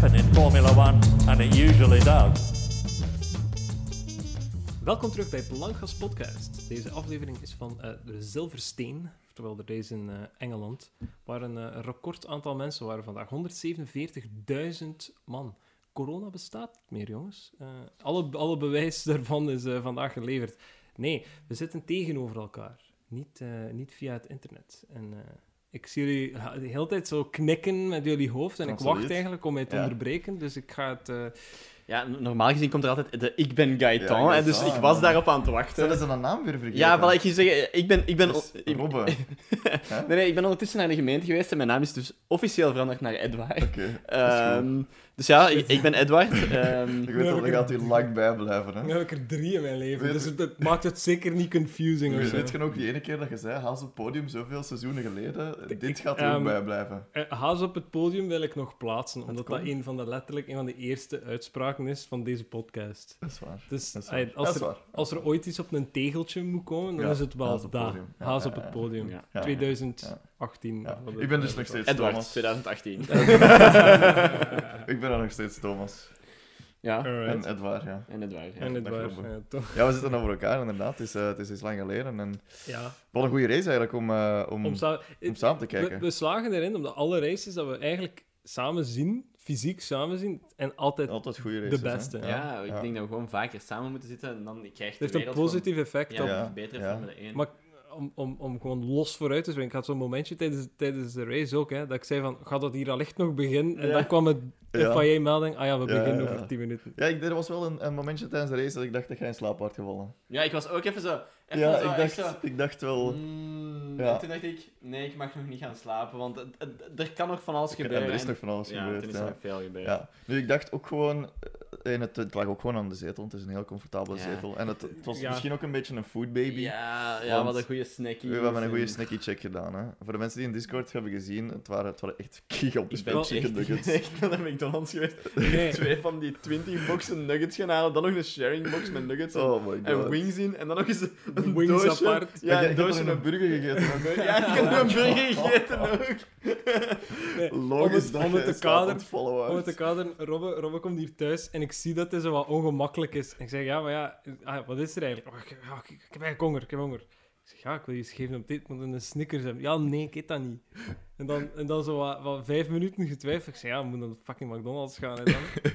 happen in Formula 1, and it usually does. Welkom terug bij Blankgas Podcast. Deze aflevering is van de Silverstone, oftewel de race in Engeland, waar een record aantal mensen waren vandaag. 147.000 man. Corona bestaat niet meer, jongens. Alle bewijs daarvan is vandaag geleverd. Nee, we zitten tegenover elkaar. Niet via het internet. En ik zie jullie de hele tijd zo knikken met jullie hoofd. En absoluut. Ik wacht eigenlijk om mij te onderbreken. Dus ik ga het... Ja, normaal gezien komt er altijd de ik ben Gaëtan, ja, dus ik was daarop aan het wachten. Zullen ze een naam weer vergeten? Ja, voilà, ik ging zeggen, ik ben dus Robbe. nee, ik ben ondertussen naar de gemeente geweest en mijn naam is dus officieel veranderd naar Edouard. Okay, dus ja, ik ben Edouard. Ik weet dat, daar gaat hier lang bij blijven. Hè? Nu heb ik er drie in mijn leven, dus dat maakt het zeker niet confusing. Weet je ook die ene keer dat je zei, Haas op het podium zoveel seizoenen geleden, dit gaat er ook bij blijven. Haas op het podium wil ik nog plaatsen, omdat dat letterlijk een van de eerste uitspraken is van deze podcast. Dat is waar. Dus als er ooit iets op een tegeltje moet komen, dan is het wel daar. Haas op het podium. 2018. Ja. Ik ben dus nog steeds Edward, Thomas. 2018. Ik ben dan nog steeds Thomas. Ja. En Edward, ja. Toch. Ja, we zitten over elkaar, inderdaad. Het is iets lang geleden. En... Ja. Wat een goede race eigenlijk om samen te kijken. We slagen erin, omdat alle races dat we eigenlijk samen zien... Fysiek samen zien en altijd goede races, de beste. Ja, ik denk dat we gewoon vaker samen moeten zitten en dan krijgt de wereld... Het heeft een positief effect op... betere Formule 1. Maar om gewoon los vooruit te springen. Ik had zo'n momentje tijdens de race ook, hè, dat ik zei van, gaat dat hier allicht nog beginnen? En dan kwam het FIA-melding, we beginnen over 10 minuten. Ja, er was wel een momentje tijdens de race dat ik dacht dat jij in slaap werd gevallen. Ja, ik was ook even zo... Ik dacht wel... En toen dacht ik, nee, ik mag nog niet gaan slapen, want er kan nog van alles gebeuren. En er is nog van alles gebeurd. Er is nog veel gebeurd. Ja. Nu, ik dacht ook gewoon... Het lag ook gewoon aan de zetel, het is een heel comfortabele zetel. En het was misschien ook een beetje een foodbaby. Ja, wat een goede snackie. We hebben een goede snackie-check gedaan. Hè. Voor de mensen die in Discord hebben gezien, het waren echt gigantisch chicken nuggets. Ik ben echt naar McDonald's geweest. Nee. 2 van die 20 boxen nuggets gaan halen, dan nog een sharing box met nuggets en wings in. En dan nog eens een wings doosje. Apart. Ja, een doosje met burger gegeten. Ja, ik heb een burger gegeten ook. Nee, logisch dat je staat follow-up. Om het te kaderen, Robbe komt hier thuis en ik zie dat het zo wat ongemakkelijk is. En ik zeg, wat is er eigenlijk? Oh, ik heb eigenlijk honger, Ik zeg, ik wil je eens geven op dit, moet een Snickers hebben. Ja, nee, ik eet dat niet. En dan zo wat 5 minuten getwijfeld. Ik zeg, we moeten naar fucking McDonald's gaan. En dan...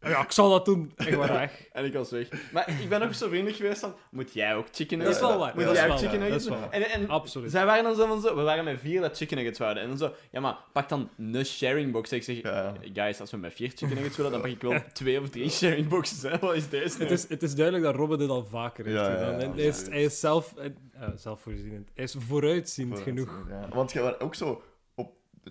Ja, ik zal dat doen. Ik was weg. En ik was weg. Maar ik ben ook zo vriendelijk geweest van... Moet jij ook chicken nuggets? Dat is wel waar. Absoluut. Zij waren dan zo van zo... We waren met 4 dat chicken nuggets wouden. En dan zo... Ja, maar pak dan een sharing box. En ik zeg... Guys, als we met 4 chicken nuggets willen... Dan pak ik wel 2 of 3 sharing boxes. Hè. Wat is deze? Het is duidelijk dat Robbe dit al vaker heeft gedaan. En hij is zelfvoorzienend. Hij is vooruitziend genoeg. Ja. Want jij was ook zo...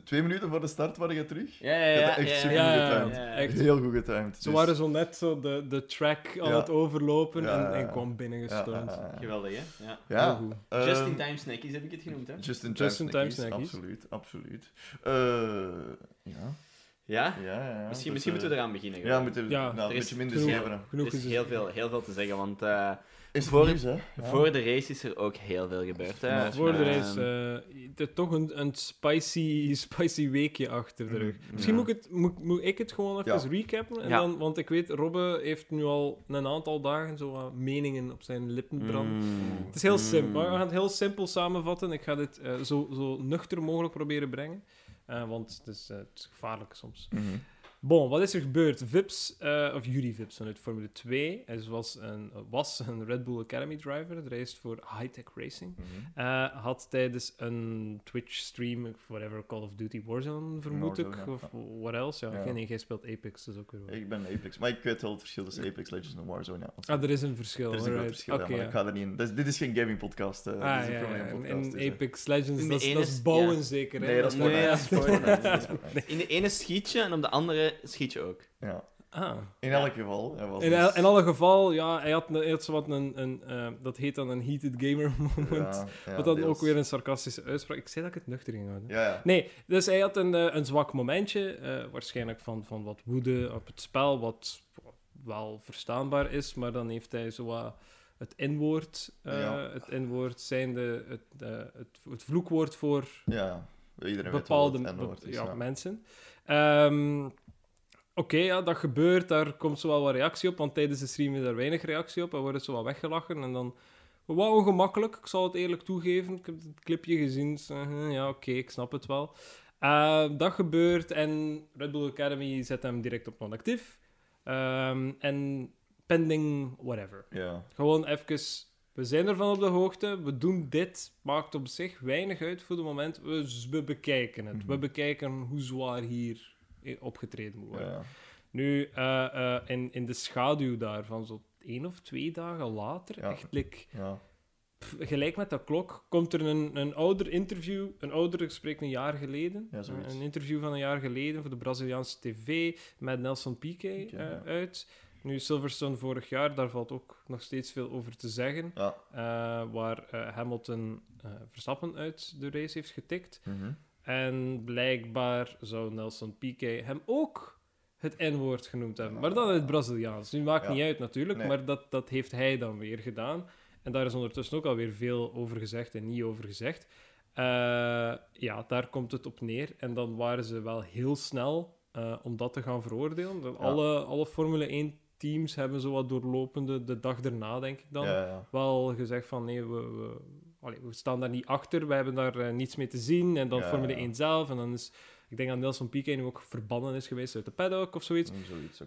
2 minuten voor de start waren je terug. Ja. Echt super goed getimed. Heel goed getimed. Ze waren zo net zo de track aan het overlopen en kwam binnengestoond. Ja. Geweldig, hè? Ja. Just-in-time snackies heb ik het genoemd, hè? Just-in-time snackies. Absoluut. Ja. Misschien moeten we eraan beginnen. Ja, een beetje minder schrijven. Er is heel veel te zeggen, want... Is voor de race is er ook heel veel gebeurd. Hè? Ja, voor de race toch een spicy weekje achter de rug. Misschien moet ik het gewoon even recappen. En dan, want ik weet, Robbe heeft nu al een aantal dagen zo wat meningen op zijn lippen branden. Het is heel simpel. We gaan het heel simpel samenvatten. Ik ga dit zo nuchter mogelijk proberen brengen. Want het is gevaarlijk soms. Mm-hmm. Bon, wat is er gebeurd? Vips, of Yuri Vips vanuit Formule 2, hij was een Red Bull Academy driver, de race voor high-tech racing, had tijdens een Twitch-stream, whatever, Call of Duty Warzone, vermoed ik, of what else. Jij speelt Apex, dus ook weer wat. Ik ben Apex, maar ik weet wel het verschil tussen Apex Legends en Warzone. Ja. Er is een verschil. Er is een groot verschil, maar ik ga er niet in. Dit is geen gaming-podcast. In Apex Legends, dat is bouwen zeker. Nee, dat is Fortnite. In de ene schiet je en op de andere... Schiet je ook. Ja. In elk geval. In elk geval, hij had zowat dat heet dan een heated gamer moment. Wat dan ook weer een sarcastische uitspraak. Ik zei dat ik het nuchter ging houden. Ja. Nee, dus hij had een zwak momentje. Waarschijnlijk van wat woede op het spel, wat wel verstaanbaar is. Maar dan heeft hij zo wat het N-woord. Het N-woord zijnde het vloekwoord voor bepaalde mensen. Oké, ja, dat gebeurt. Daar komt zo wel wat reactie op. Want tijdens de stream is er weinig reactie op. En wordt het zo wat weggelachen. En dan... Wat ongemakkelijk. Ik zal het eerlijk toegeven. Ik heb het clipje gezien. Dus, ja, oké, ik snap het wel. Dat gebeurt. En Red Bull Academy zet hem direct op non-actief. En pending whatever. Yeah. Gewoon even... We zijn ervan op de hoogte. We doen dit. Maakt op zich weinig uit voor het moment. We bekijken het. Mm-hmm. We bekijken hoe zwaar hier... opgetreden moet worden. Ja. Nu, in de schaduw daarvan, zo 1 of 2 dagen later, ja. Eigenlijk, ja. Gelijk met de klok, komt er een ouder interview, een ouder spreekt een jaar geleden, ja, een interview van een jaar geleden voor de Braziliaanse tv met Nelson Piquet uit. Nu, Silverstone vorig jaar, daar valt ook nog steeds veel over te zeggen. Ja. Waar Hamilton Verstappen uit de race heeft getikt. Mm-hmm. En blijkbaar zou Nelson Piquet hem ook het N-woord genoemd hebben. Maar dan in het Braziliaans. Nu maakt niet uit natuurlijk, maar dat heeft hij dan weer gedaan. En daar is ondertussen ook alweer veel over gezegd en niet over gezegd. Ja, daar komt het op neer. En dan waren ze wel heel snel om dat te gaan veroordelen. Ja. Alle Formule 1-teams hebben zo wat doorlopende, de dag erna denk ik dan, wel gezegd van nee, we staan daar niet achter, we hebben daar niets mee te zien. En dan Formule 1 zelf. En dan is... Ik denk dat Nelson Piquet nu ook verbannen is geweest uit de paddock of zoiets.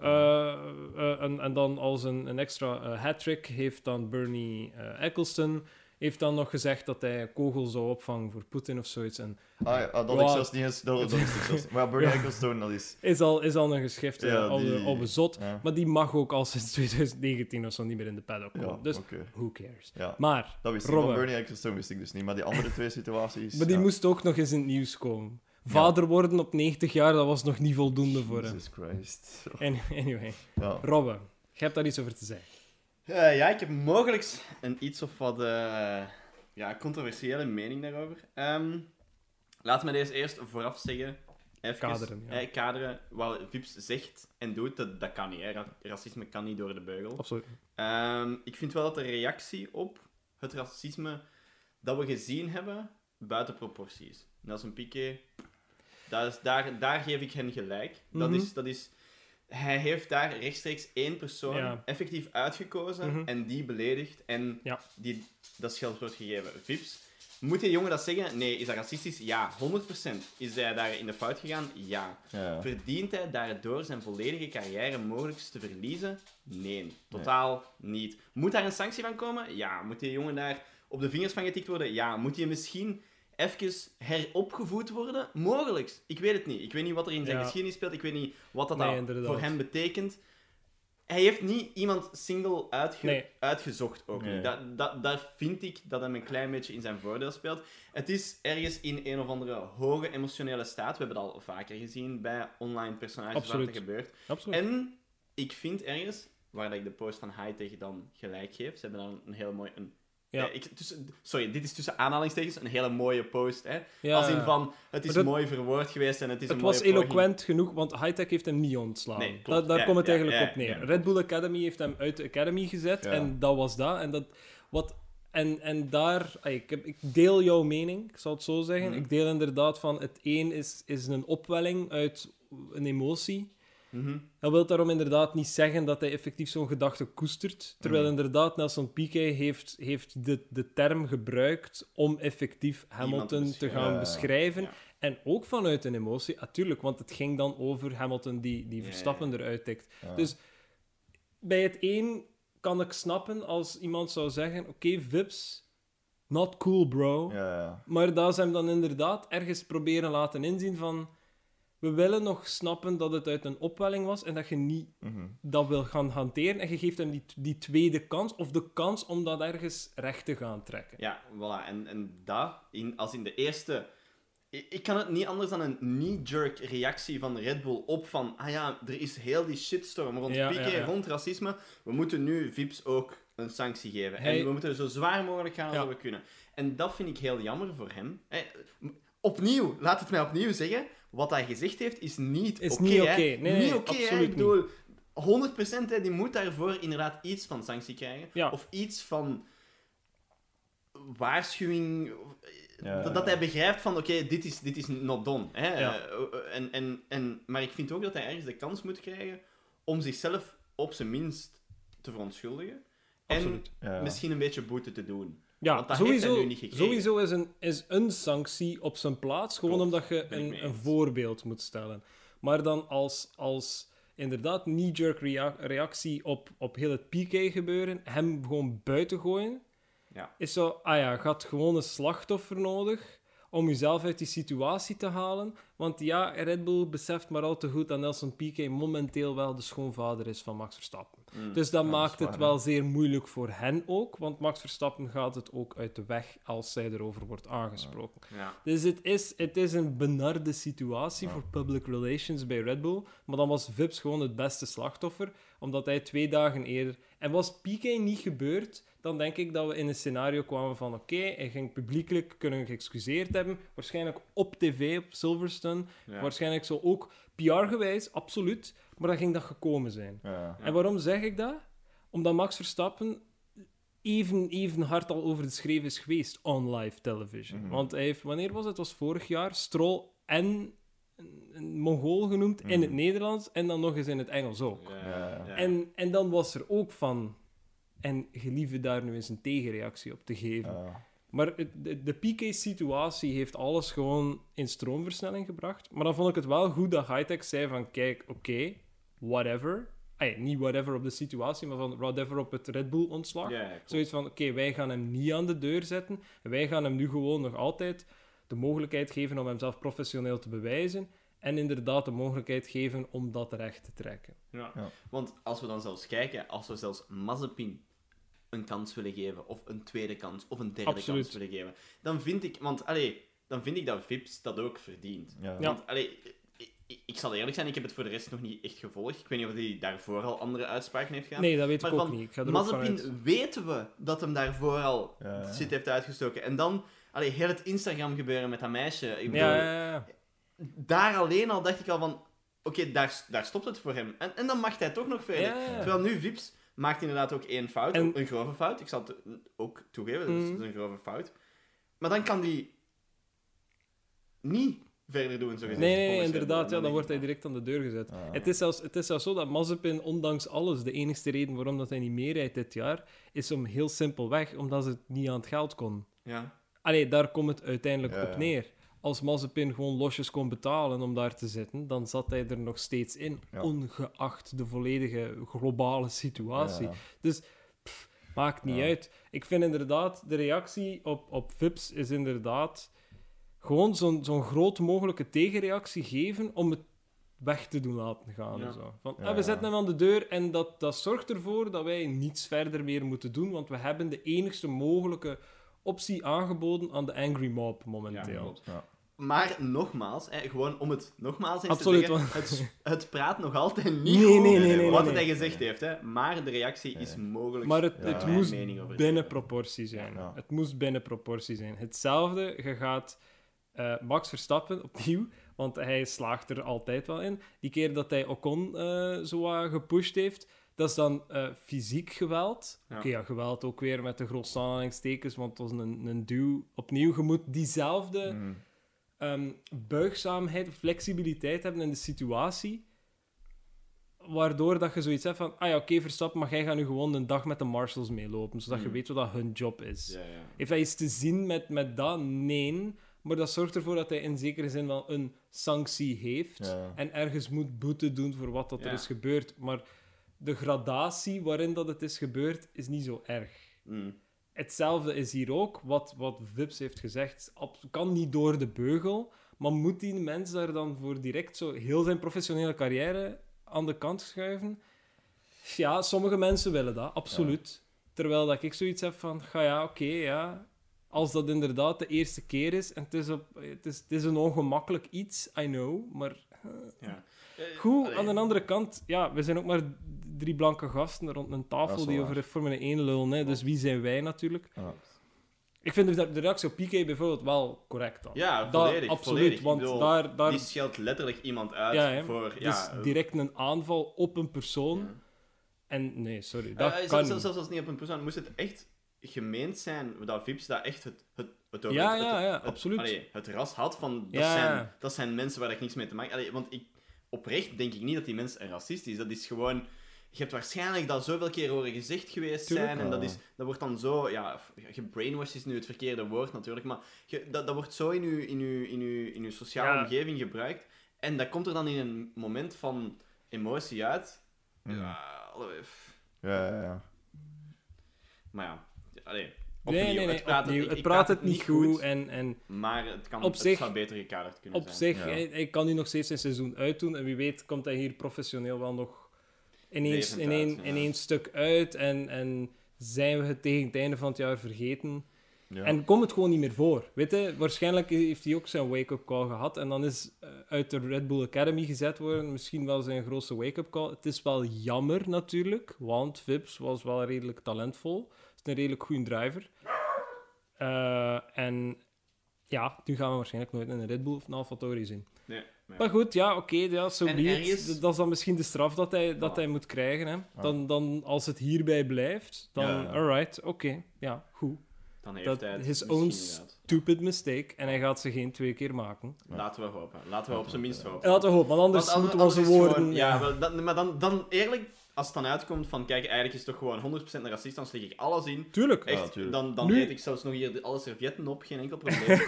En dan als een extra hat-trick heeft dan Bernie Ecclestone... heeft dan nog gezegd dat hij een kogel zou opvangen voor Poetin of zoiets. En, dat ik zelfs niet eens... Maar Bernie Ecclestone, dat is... Is al een geschifte op een zot. Ja. Maar die mag ook al sinds 2019 of zo niet meer in de paddock komen. Ja, dus, who cares. Ja. Maar, dat wist ik, van Bernie Ecclestone wist ik dus niet. Maar die andere twee situaties... Maar die moest ook nog eens in het nieuws komen. Vader worden op 90 jaar, dat was nog niet voldoende voor hem. Jesus Christ. Anyway. Ja. Robbe, je hebt daar iets over te zeggen. Ja, ik heb mogelijk een iets of wat controversiële mening daarover. Laat me deze eerst vooraf zeggen. Even, kaderen. Wat Vips zegt en doet, dat kan niet. Hè. Racisme kan niet door de beugel. Absoluut. Ik vind wel dat de reactie op het racisme dat we gezien hebben, buiten proporties. Nelson Piquet, daar geef ik hen gelijk. Mm-hmm. Dat is... Hij heeft daar rechtstreeks 1 persoon effectief uitgekozen en die beledigd en dat scheld wordt gegeven. Vips, moet die jongen dat zeggen? Nee. Is dat racistisch? Ja. 100%. Is hij daar in de fout gegaan? Ja. Verdient hij daardoor zijn volledige carrière mogelijk te verliezen? Nee. Totaal niet. Moet daar een sanctie van komen? Ja. Moet die jongen daar op de vingers van getikt worden? Ja. Moet hij misschien... even heropgevoed worden? Mogelijk. Ik weet het niet. Ik weet niet wat er in zijn geschiedenis speelt. Ik weet niet wat dat voor hem betekent. Hij heeft niet iemand single uitgezocht ook niet. Dat vind ik dat hem een klein beetje in zijn voordeel speelt. Het is ergens in een of andere hoge emotionele staat. We hebben het al vaker gezien bij online personages wat er gebeurt. Absoluut. En ik vind ergens, waar ik de post van Hightech dan gelijk geef, ze hebben dan een heel mooi... dit is tussen aanhalingstekens een hele mooie post. Hè? Ja, als in van, het is mooi verwoord geweest en het is een mooie poging. Het was eloquent genoeg, want Hightech heeft hem niet ontslaan. Nee, daar komt het eigenlijk op neer. Ja. Red Bull Academy heeft hem uit de Academy gezet en dat was dat. En daar... Ik deel jouw mening, ik zal het zo zeggen. Ik deel inderdaad van, het een is een opwelling uit een emotie. Mm-hmm. Hij wil daarom inderdaad niet zeggen dat hij effectief zo'n gedachte koestert. Terwijl inderdaad Nelson Piquet heeft de term gebruikt om effectief Hamilton te gaan beschrijven. Ja. En ook vanuit een emotie, natuurlijk, want het ging dan over Hamilton die Verstappen eruit tikt. Ja. Dus bij het een kan ik snappen als iemand zou zeggen, oké, Vips... Not cool, bro. Ja. Maar dat ze hem dan inderdaad ergens proberen laten inzien van... We willen nog snappen dat het uit een opwelling was en dat je niet dat wil gaan hanteren. En je geeft hem die tweede kans, of de kans om dat ergens recht te gaan trekken. Ja, voilà. En dat, als in de eerste... Ik kan het niet anders dan een knee-jerk reactie van Red Bull op van... Ah ja, er is heel die shitstorm rond Piquet, rond racisme. We moeten nu Vips ook een sanctie geven. En we moeten zo zwaar mogelijk gaan als we kunnen. En dat vind ik heel jammer voor hem. Opnieuw, laat het mij opnieuw zeggen... Wat hij gezegd heeft, is niet oké. Niet oké. Ik bedoel, 100% die moet daarvoor inderdaad iets van sanctie krijgen. Ja. Of iets van waarschuwing. Ja. Dat hij begrijpt van, oké, dit is not done. Hè? Ja. Maar ik vind ook dat hij ergens de kans moet krijgen om zichzelf op zijn minst te verontschuldigen. Absoluut. En misschien een beetje boete te doen. Ja, want dat sowieso, heeft nu niet gekregen. Sowieso is een sanctie op zijn plaats, gewoon klopt, omdat je een voorbeeld moet stellen. Maar dan als inderdaad knee-jerk reactie op heel het Piquet gebeuren, hem gewoon buiten gooien, ja. Is zo, je had gewoon een slachtoffer nodig om jezelf uit die situatie te halen. Want ja, Red Bull beseft maar al te goed dat Nelson Piquet momenteel wel de schoonvader is van Max Verstappen. Dus dat maakt het wel zeer moeilijk voor hen ook, want Max Verstappen gaat het ook uit de weg als zij erover wordt aangesproken. Ja. Ja. Dus het is een benarde situatie voor public relations bij Red Bull, maar dan was Vips gewoon het beste slachtoffer, omdat hij 2 dagen eerder... En was Piquet niet gebeurd, dan denk ik dat we in een scenario kwamen van oké, hij ging publiekelijk kunnen geëxcuseerd hebben, waarschijnlijk op tv, op Silverstone, waarschijnlijk zo ook PR-gewijs, absoluut, maar dan ging dat gekomen zijn. Ja. En waarom zeg ik dat? Omdat Max Verstappen even hard al over de schreef is geweest on live television. Mm-hmm. Want hij heeft, wanneer was het? Het was vorig jaar, Stroll en een Mongool genoemd in het Nederlands en dan nog eens in het Engels ook. Ja. En dan was er ook van... En gelieve daar nu eens een tegenreactie op te geven. Maar de Piquet-situatie heeft alles gewoon in stroomversnelling gebracht. Maar dan vond ik het wel goed dat Hightech zei van... Kijk, oké, whatever. Niet whatever op de situatie, maar van whatever op het Red Bull-ontslag. Yeah, cool. Zoiets van, oké, wij gaan hem niet aan de deur zetten. En wij gaan hem nu gewoon nog altijd de mogelijkheid geven om hemzelf professioneel te bewijzen. En inderdaad de mogelijkheid geven om dat recht te trekken. Ja. Want als we dan zelfs kijken, als we zelfs Mazepin een kans willen geven, of een tweede kans, of een derde kans willen geven, dan vind ik... Want, dan vind ik dat Vips dat ook verdient. Ja. Want, ik zal eerlijk zijn, ik heb het voor de rest nog niet echt gevolgd. Ik weet niet of hij daarvoor al andere uitspraken heeft gedaan. Nee, dat weet ik ook niet. Ik ga er Mazepin ook vanuit. Weten we dat hem daarvoor al shit heeft uitgestoken. En dan, heel het Instagram gebeuren met dat meisje. Ik bedoel, daar alleen al dacht ik al van... Oké, daar stopt het voor hem. En dan mag hij toch nog verder. Ja. Terwijl nu Vips maakt inderdaad ook één fout. Een grove fout. Ik zal het ook toegeven, dat is een grove fout. Maar dan kan die niet verder doen. Nee, inderdaad. Dan wordt hij direct aan de deur gezet. Het is zelfs zo dat Mazepin, ondanks alles, de enigste reden waarom dat hij niet meer rijdt dit jaar, is om heel simpelweg, omdat ze het niet aan het geld kon. Ja. Daar komt het uiteindelijk op neer. Als Mazepin gewoon losjes kon betalen om daar te zitten, dan zat hij er nog steeds in, ongeacht de volledige globale situatie. Ja. Dus maakt niet uit. Ik vind inderdaad, de reactie op Vips is inderdaad gewoon zo'n groot mogelijke tegenreactie geven om het weg te doen laten gaan. Ja. Zo. Van, we zetten hem aan de deur en dat zorgt ervoor dat wij niets verder meer moeten doen, want we hebben de enigste mogelijke optie aangeboden aan de angry mob momenteel. Ja. Maar nogmaals, gewoon om het nogmaals eens te zeggen, het praat nog altijd niet goed wat hij gezegd heeft. Hè. Maar de reactie is mogelijk. Maar het moest binnen proportie zijn. Ja. Het moest binnen proportie zijn. Hetzelfde, je gaat Max Verstappen opnieuw, want hij slaagt er altijd wel in. Die keer dat hij Ocon zo gepusht heeft, dat is dan fysiek geweld. Ja. Oké, geweld ook weer met de grootste aanhalingstekens, want het was een duw. Opnieuw, je moet diezelfde buigzaamheid, flexibiliteit hebben in de situatie, waardoor dat je zoiets hebt van, Verstappen, maar jij gaat nu gewoon een dag met de marshals meelopen, zodat je weet wat dat hun job is. Ja, ja. Heeft hij iets te zien met dat? Nee. Maar dat zorgt ervoor dat hij in zekere zin wel een sanctie heeft en ergens moet boete doen voor wat dat er is gebeurd. Maar de gradatie waarin dat het is gebeurd, is niet zo erg. Mm. Hetzelfde is hier ook. Wat Vips heeft gezegd, kan niet door de beugel. Maar moet die mens daar dan voor direct zo heel zijn professionele carrière aan de kant schuiven? Ja, sommige mensen willen dat, absoluut. Ja. Terwijl dat ik zoiets heb van, als dat inderdaad de eerste keer is, en het is een ongemakkelijk iets, I know, maar... Goed, aan de andere kant, we zijn ook maar 3 blanke gasten rond een tafel die over Formule 1 lullen, hè, dus wie zijn wij natuurlijk? Ja. Ik vind de reactie op Piquet bijvoorbeeld wel correct dan. Ja, volledig. Absoluut, want daar... Die scheldt letterlijk iemand uit voor... Ja, dus direct een aanval op een persoon. En nee, sorry, dat kan niet. Zelfs als het niet op een persoon, moest het echt... gemeend zijn dat Vips dat echt het ras had van dat, ja, zijn, dat zijn mensen waar ik niks mee te maken... Allee, want oprecht denk ik niet dat die mens een racist is. Dat is gewoon... Je hebt waarschijnlijk dat zoveel keer horen gezegd geweest zijn. En dat wordt dan zo... Ja, gebrainwashed is nu het verkeerde woord natuurlijk. Maar dat wordt zo in uw sociale omgeving gebruikt. En dat komt er dan in een moment van emotie uit. Ja. Maar ja, allee, opnieuw. Het praat niet goed. Maar het zou beter gekaderd kunnen zijn. Op zich, hij kan nu nog steeds zijn seizoen uitdoen. En wie weet komt hij hier professioneel wel nog... In één stuk uit en zijn we het tegen het einde van het jaar vergeten. Ja. En komt het gewoon niet meer voor. Weet je, waarschijnlijk heeft hij ook zijn wake-up call gehad en dan is uit de Red Bull Academy gezet worden misschien wel zijn grootste wake-up call. Het is wel jammer natuurlijk, want Vips was wel redelijk talentvol. Is een redelijk goede driver. En ja, nu gaan we waarschijnlijk nooit een Red Bull of een AlphaTauri zien. Nee. Nee. Maar goed, ja, oké, zo niet. Dat is dan misschien de straf dat hij moet krijgen. Hè? Dan, als het hierbij blijft, dan... Ja. Alright, oké, goed. Dan heeft dat hij het his own stupid mistake en hij gaat ze geen 2 keer maken. Ja. Laten we op zijn minst hopen. Laten we hopen, want anders moeten we onze woorden... Gewoon, maar dan eerlijk... Als het dan uitkomt van, kijk, eigenlijk is het toch gewoon 100% een racist, dan slik ik alles in. Tuurlijk. Echt, ja, dan eet ik zelfs nog hier alle servietten op, geen enkel probleem.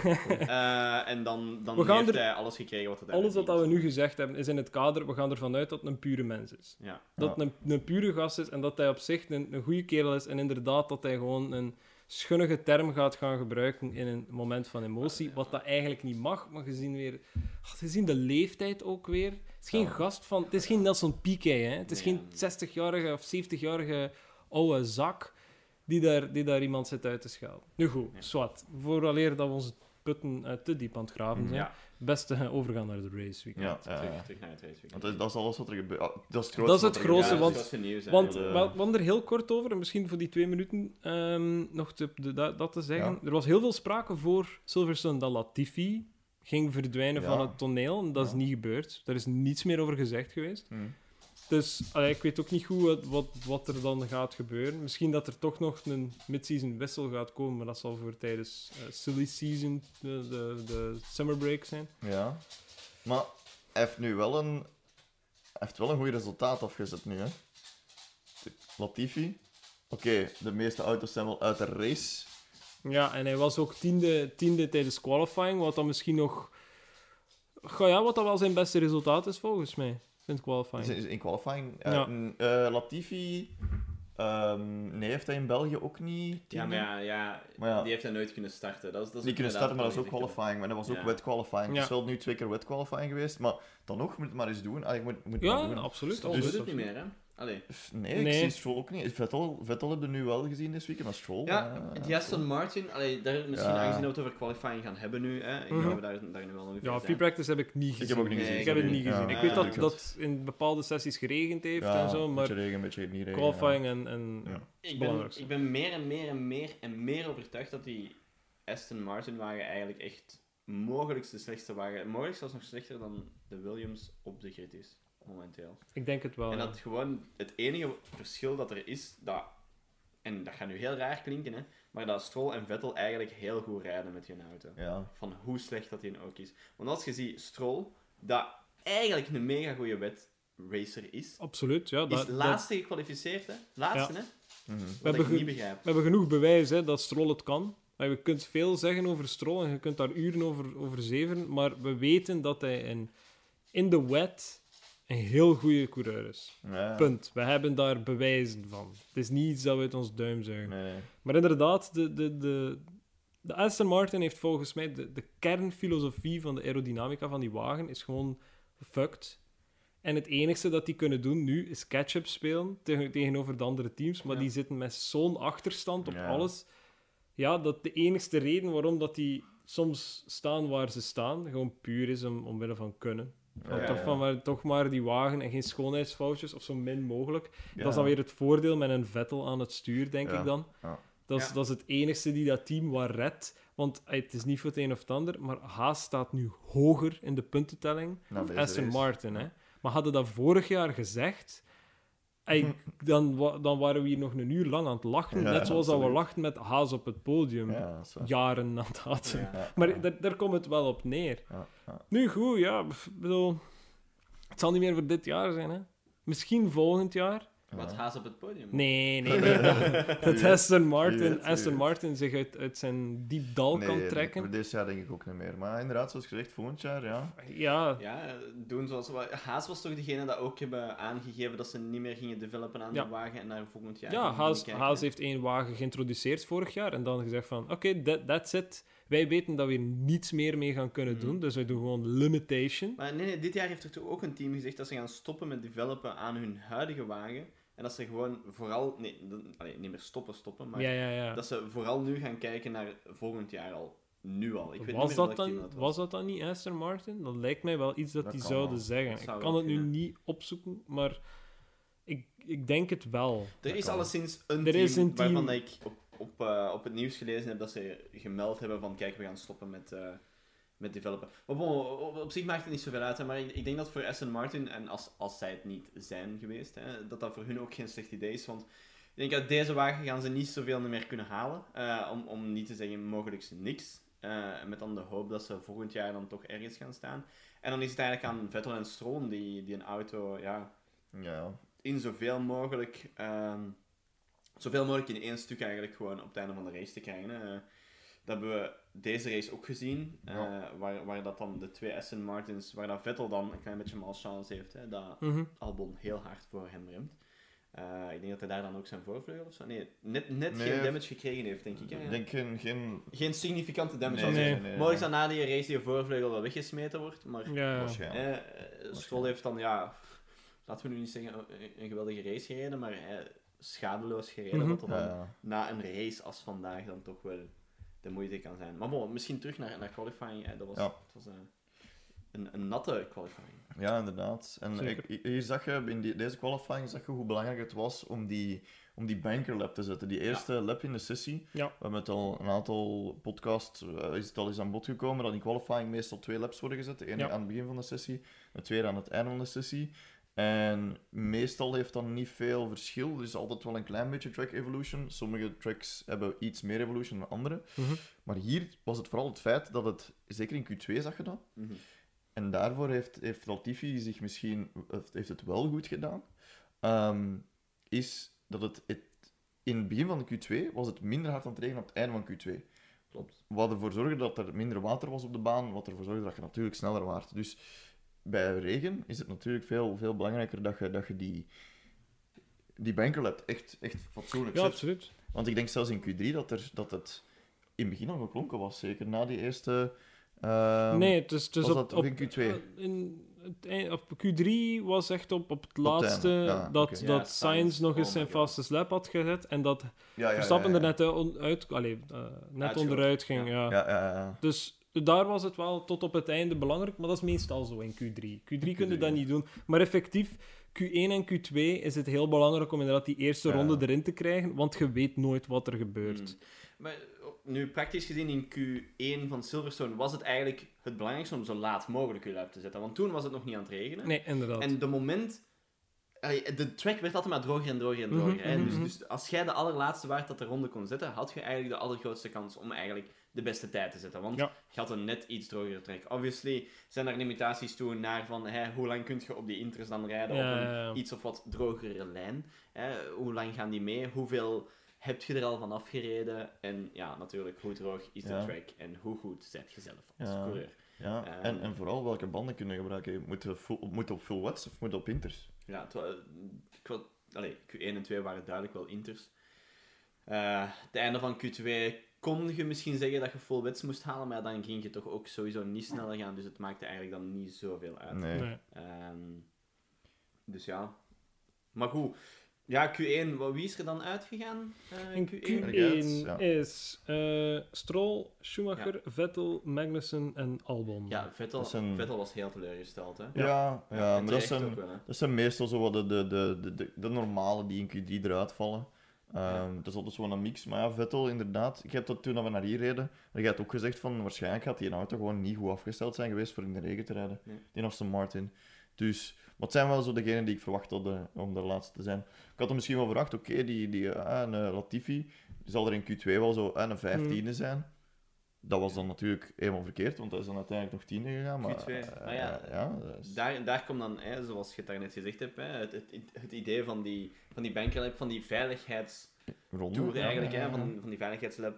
En dan heeft hij alles gekregen wat het eigenlijk is. Alles wat we nu gezegd hebben, is in het kader, we gaan ervan uit dat het een pure mens is. Ja. Dat het een pure gast is en dat hij op zich een goede kerel is. En inderdaad dat hij gewoon een schunnige term gaat gaan gebruiken in een moment van emotie. Ja. Wat dat eigenlijk niet mag, maar gezien de leeftijd ook weer... Het is geen gast van... Het is geen Nelson Piquet, hè. Het is geen 60-jarige of 70-jarige oude zak die daar iemand zit uit te schelden. Nu goed, zwart. Vooraleer dat we onze putten te diep aan het graven zijn. Ja. Beste overgaan naar de raceweekend. Ja, terug naar het raceweekend. Want dat is alles wat er gebeurt. Dat is het grootste. We hadden er heel kort over, en misschien voor die 2 minuten nog dat te zeggen. Ja. Er was heel veel sprake voor Silverstone dat Latifi ging verdwijnen van het toneel. En dat is niet gebeurd. Daar is niets meer over gezegd geweest. Mm. Dus ik weet ook niet goed wat er dan gaat gebeuren. Misschien dat er toch nog een mid-season wissel gaat komen, maar dat zal voor tijdens silly season, de summer break zijn. Ja. Maar hij heeft nu wel een goed resultaat afgezet nu, hè? Latifi. Oké, de meeste auto's zijn wel uit de race. Ja, en hij was ook tiende tijdens qualifying, wat dan misschien nog... wat dan wel zijn beste resultaat is, volgens mij, in qualifying. In qualifying? Ja. Latifi... heeft hij in België ook niet... Tiende? Ja, die heeft hij nooit kunnen starten. Dat is ook qualifying, maar dat was ook wet qualifying. Het is wel nu 2 keer wet qualifying geweest, maar dan nog moet het maar eens doen. Moet het doen. Absoluut. Dus, doet het niet meer, hè? Allee. Nee, ik zie Stroll ook niet. Vettel hebben we nu wel gezien dit weekend, maar Stroll... Ja, die Aston Martin, daar misschien aangezien dat we het over qualifying gaan hebben nu. Hè. Ik denk dat we daar nu wel nog even free practice heb ik niet gezien. Ik heb het niet gezien. Ik weet dat in bepaalde sessies geregend heeft en zo, maar... Een beetje regen, qualifying Ik ben meer en meer overtuigd dat die Aston Martin wagen eigenlijk echt mogelijk de slechtste wagen... Mogelijk zelfs nog slechter dan de Williams op de grid is. Momenteel. Ik denk het wel. En dat gewoon het enige verschil dat er is, en dat gaat nu heel raar klinken, hè, maar dat Stroll en Vettel eigenlijk heel goed rijden met hun auto. Ja. Van hoe slecht dat die ook is. Want als je ziet, Stroll, dat eigenlijk een mega goede wetracer is. Absoluut, ja. Is laatste gekwalificeerd, hè. Laatste, hè. Mm-hmm. We hebben genoeg bewijs, hè, dat Stroll het kan. Maar je kunt veel zeggen over Stroll en je kunt daar uren over zeven, maar we weten dat hij in de wet... een heel goede coureur is. Ja. Punt. We hebben daar bewijzen van. Het is niet iets dat we uit ons duim zuigen. Nee. Maar inderdaad, de Aston Martin heeft volgens mij de kernfilosofie van de aerodynamica van die wagen is gewoon fucked. En het enige dat die kunnen doen nu is catch-up spelen tegenover de andere teams, maar die zitten met zo'n achterstand op alles. Ja, dat de enigste reden waarom dat die soms staan waar ze staan, gewoon puur is omwille van kunnen. Toch maar die wagen en geen schoonheidsfoutjes of zo min mogelijk. Ja. Dat is dan weer het voordeel met een Vettel aan het stuur, denk ik dan. Ja. Dat is het enigste die dat team wat redt. Want het is niet voor het een of het ander, maar Haas staat nu hoger in de puntentelling dan Aston Martin. Hè? Maar hadden dat vorig jaar gezegd, Dan waren we hier nog een uur lang aan het lachen. Ja, net zoals dat we lachten met Haas op het podium. Ja, jaren aan het haten. Ja. Maar daar komt het wel op neer. Ja, ja. Nu goed, ja. Bedoel, het zal niet meer voor dit jaar zijn. Hè? Misschien volgend jaar. Ja. Wat, Haas op het podium? Nee. Dat Aston Martin zich uit zijn diep dal kan trekken. Voor dit jaar denk ik ook niet meer. Maar inderdaad, zoals gezegd, volgend jaar, ja. Ja, doen zoals... Haas was toch degene dat ook hebben aangegeven dat ze niet meer gingen developen aan die wagen en naar volgend jaar Haas heeft één wagen geïntroduceerd vorig jaar en dan gezegd van, oké, that's it. Wij weten dat we hier niets meer mee gaan kunnen doen, dus wij doen gewoon limitation. Maar nee, dit jaar heeft er toch ook een team gezegd dat ze gaan stoppen met developen aan hun huidige wagen. En dat ze gewoon vooral... Nee, niet meer stoppen, maar dat ze vooral nu gaan kijken naar volgend jaar al. Nu al. Was dat dan niet Aston Martin? Dat lijkt mij wel iets dat die zouden zeggen. Ik kan het nu niet opzoeken, maar ik denk het wel. Er is alleszins een team waarvan ik... Op het nieuws gelezen heb dat ze gemeld hebben van kijk, we gaan stoppen met developen. Maar op zich maakt het niet zoveel uit, hè, maar ik denk dat voor Aston Martin, en als zij het niet zijn geweest, hè, dat voor hun ook geen slecht idee is. Want ik denk uit deze wagen gaan ze niet zoveel meer kunnen halen, om niet te zeggen mogelijk niks. Met dan de hoop dat ze volgend jaar dan toch ergens gaan staan. En dan is het eigenlijk aan Vettel en Stroll die een auto in zoveel mogelijk in één stuk eigenlijk gewoon op het einde van de race te krijgen. Dat hebben we deze race ook gezien. Waar dat dan de twee Aston Martins, waar dat Vettel dan een klein beetje malchance heeft. Hè, dat Albon heel hard voor hem remt. Ik denk dat hij daar dan ook zijn voorvleugel of zo. Nee, net geen damage gekregen heeft, denk ik. Hè? Ik denk geen significante damage. Nee. Mogelijk dan na die race die voorvleugel wel weggesmeten wordt. Maar Stroll heeft dan, laten we nu niet zeggen een geweldige race gereden, maar... schadeloos gereden, dat na een race als vandaag dan toch wel de moeite kan zijn. Maar misschien terug naar qualifying. Dat was een natte qualifying. Ja, inderdaad. En hier zag je, in deze qualifying zag je hoe belangrijk het was om die bankerlap te zetten. Die eerste lap in de sessie. Ja. We hebben het al een aantal podcasts is het al eens aan bod gekomen, dat in qualifying meestal 2 laps worden gezet. De ene aan het begin van de sessie, de tweede aan het einde van de sessie. En meestal heeft dat niet veel verschil. Er is altijd wel een klein beetje track evolution. Sommige tracks hebben iets meer evolution dan andere. Maar hier was het vooral het feit dat het, zeker in Q2 zag je dat. En daarvoor heeft Latifi zich misschien heeft het wel goed gedaan. Is dat het in het begin van de Q2 was het minder hard aan het regenen op het einde van Q2. Klopt. Wat ervoor zorgde dat er minder water was op de baan. Wat ervoor zorgde dat je natuurlijk sneller waart. Dus... bij regen is het natuurlijk veel belangrijker dat je die banker hebt echt fatsoenlijk zet. Ja, absoluut. Want ik denk zelfs in Q3 dat het in het begin al geklonken was, zeker na die eerste... nee, dus was dat in Q2? Op Q3 was echt op het laatste dat Sainz nog eens zijn vaste slap had gezet en dat Verstappen er net onderuit ging. Ja. Dus... daar was het wel tot op het einde belangrijk, maar dat is meestal zo in Q3. Q3 kun je dat niet doen. Maar effectief, Q1 en Q2 is het heel belangrijk om inderdaad die eerste ronde erin te krijgen, want je weet nooit wat er gebeurt. Maar nu, praktisch gezien, in Q1 van Silverstone was het eigenlijk het belangrijkste om zo laat mogelijk je lap te zetten. Want toen was het nog niet aan het regenen. Nee, inderdaad. En de track werd altijd maar droger en droger. Dus als jij de allerlaatste waard dat de ronde kon zetten, had je eigenlijk de allergrootste kans om eigenlijk de beste tijd te zetten. Want je had een net iets drogere track. Obviously zijn er limitaties toe naar van hoe lang kun je op die inters dan rijden op een iets of wat drogere lijn. Hoe lang gaan die mee? Hoeveel heb je er al van afgereden? En ja, natuurlijk, hoe droog is de track? En hoe goed zet je zelf als coureur? Ja, en vooral welke banden kun je gebruiken? Moet je op full wets of moet je op inters? Ja, Q1 en 2 waren duidelijk wel inters. Het einde van Q2 kon je misschien zeggen dat je full wets moest halen, maar dan ging je toch ook sowieso niet sneller gaan, dus het maakte eigenlijk dan niet zoveel uit. Nee. Dus ja. Maar goed. Ja, Q1. Wie is er dan uitgegaan? In Q1 is Stroll, Schumacher, Vettel, Magnussen en Albon. Ja, Vettel was heel teleurgesteld. Hè? Ja, maar dat zijn meestal zo wat de normale die in Q3 eruit vallen. Dat is altijd zo'n mix. Maar ja, Vettel, inderdaad. Ik heb dat toen we naar hier reden, je hebt ook gezegd van waarschijnlijk had die auto gewoon niet goed afgesteld zijn geweest voor in de regen te rijden. Die Aston Martin. Dus... Maar het zijn wel zo degenen die ik verwacht hadden om de laatste te zijn. Ik had er misschien wel verwacht, oké, die Latifi zal er in Q2 wel zo een 15e zijn. Dat was dan natuurlijk helemaal verkeerd, want hij is dan uiteindelijk nog 10e gegaan. Maar, Q2, dus... daar komt dan, zoals je het daarnet gezegd hebt, het idee van die bankerlab, van die veiligheidstoer eigenlijk, van die veiligheidslab,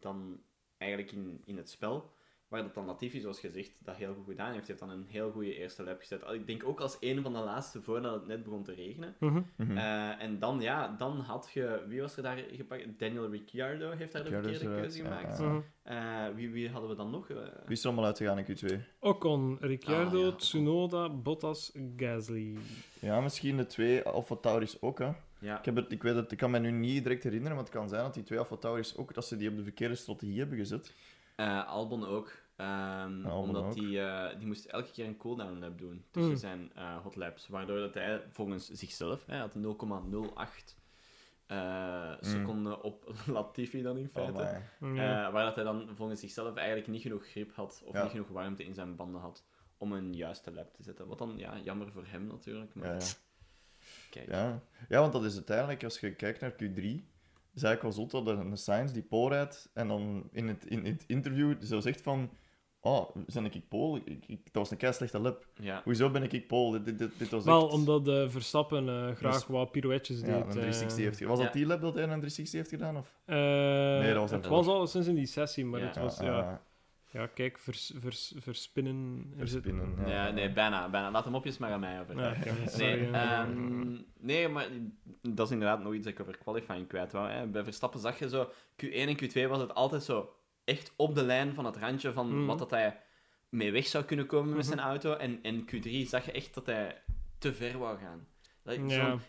dan eigenlijk in het spel. Waar dat dan Latifi, zoals gezegd, dat heel goed gedaan heeft. Hij heeft dan een heel goede eerste lap gezet. Ik denk ook als een van de laatste voordat het net begon te regenen. Mm-hmm. En dan, dan had je... Wie was er daar gepakt? Daniel Ricciardo heeft daar de verkeerde keuze gemaakt. Ja. Wie hadden we dan nog? Wie is er allemaal uitgegaan in Q2? Ocon, Ricciardo, Tsunoda, Bottas, Gasly. Ja, misschien de twee AlphaTauris ook, hè. Ja. Ik kan me nu niet direct herinneren, maar het kan zijn dat die twee AlphaTauris ook... Dat ze die op de verkeerde strategie hebben gezet. Albon ook, omdat die moest elke keer een cooldown lap doen tussen zijn hot laps, waardoor dat hij volgens zichzelf had 0,08 seconden op Latifi dan in feite, waar dat hij dan volgens zichzelf eigenlijk niet genoeg grip had of niet genoeg warmte in zijn banden had om een juiste lap te zetten, wat dan jammer voor hem natuurlijk, maar kijk. Ja, want dat is uiteindelijk, als je kijkt naar Q3, is eigenlijk wel zot dat een Sainz die pole rijdt en dan in het interview zo zegt van zijn ik pole? Dat was een kei slechte lap. Ja. Hoezo ben ik pole? Dit was wel, echt... omdat Verstappen graag wat pirouetjes deed. Ja, een 360 heeft gedaan. Was dat die lap dat hij een 360 heeft gedaan? Of? Nee, dat was het was al sinds in die sessie, maar het was... Ja, kijk, verspinnen... Verspinnen, nee, bijna. Laat hem opjes maar aan mij over. Nee, maar dat is inderdaad nog iets dat ik over qualifying kwijt wou. Hè. Bij Verstappen zag je zo... Q1 en Q2 was het altijd zo echt op de lijn van het randje van wat dat hij mee weg zou kunnen komen met zijn auto. En Q3 zag je echt dat hij te ver wou gaan.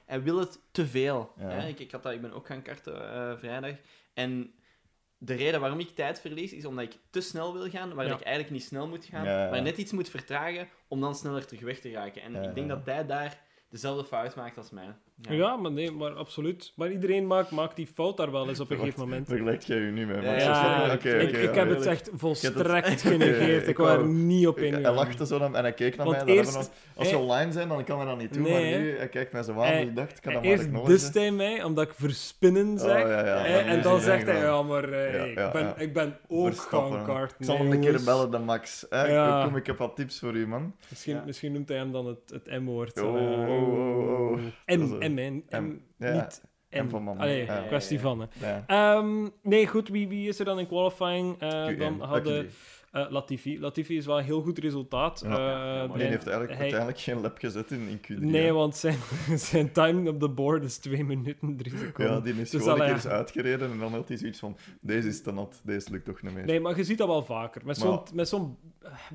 Hij wil het te veel. Ja. Hè. Ik ben ook gaan karten vrijdag. En... De reden waarom ik tijd verlies, is omdat ik te snel wil gaan, waar ik eigenlijk niet snel moet gaan, maar net iets moet vertragen om dan sneller terug weg te raken. En ik denk dat hij daar dezelfde fout maakt als mij. Ja, maar nee, maar absoluut. Maar iedereen maakt die fout daar wel eens op een gegeven moment. Vergelijk jij je nu mee. Maar ik heb het echt volstrekt genegeerd. Ik wou er niet op in. Hij lachte zo en hij keek naar mij. Als we online zijn, dan kan hij dat niet doen. Nee, maar nu, hij kijkt naar zijn water. Ik dacht, ik kan dat maar nog nooit. Eerst diste mij, omdat ik verspinnen zeg. En dan zegt hij, ik ben ook gaan karten. Ik zal hem een keer bellen, de Max. Kom, ik heb wat tips voor u, man. Misschien noemt hij hem dan het M-woord. Oh. En van mama. Allee, kwestie van. Nee, goed, wie is er dan in qualifying? Dan hadden Latifi. Latifi is wel een heel goed resultaat. Hij heeft uiteindelijk geen lap gezet in Q3. Nee, want zijn timing op de board is 2 minuten, 3 seconden. Ja, die is dus gewoon een keer eens uitgereden en dan had hij zoiets van, deze is te nat, deze lukt toch niet meer. Nee, maar je ziet dat wel vaker. Met zo'n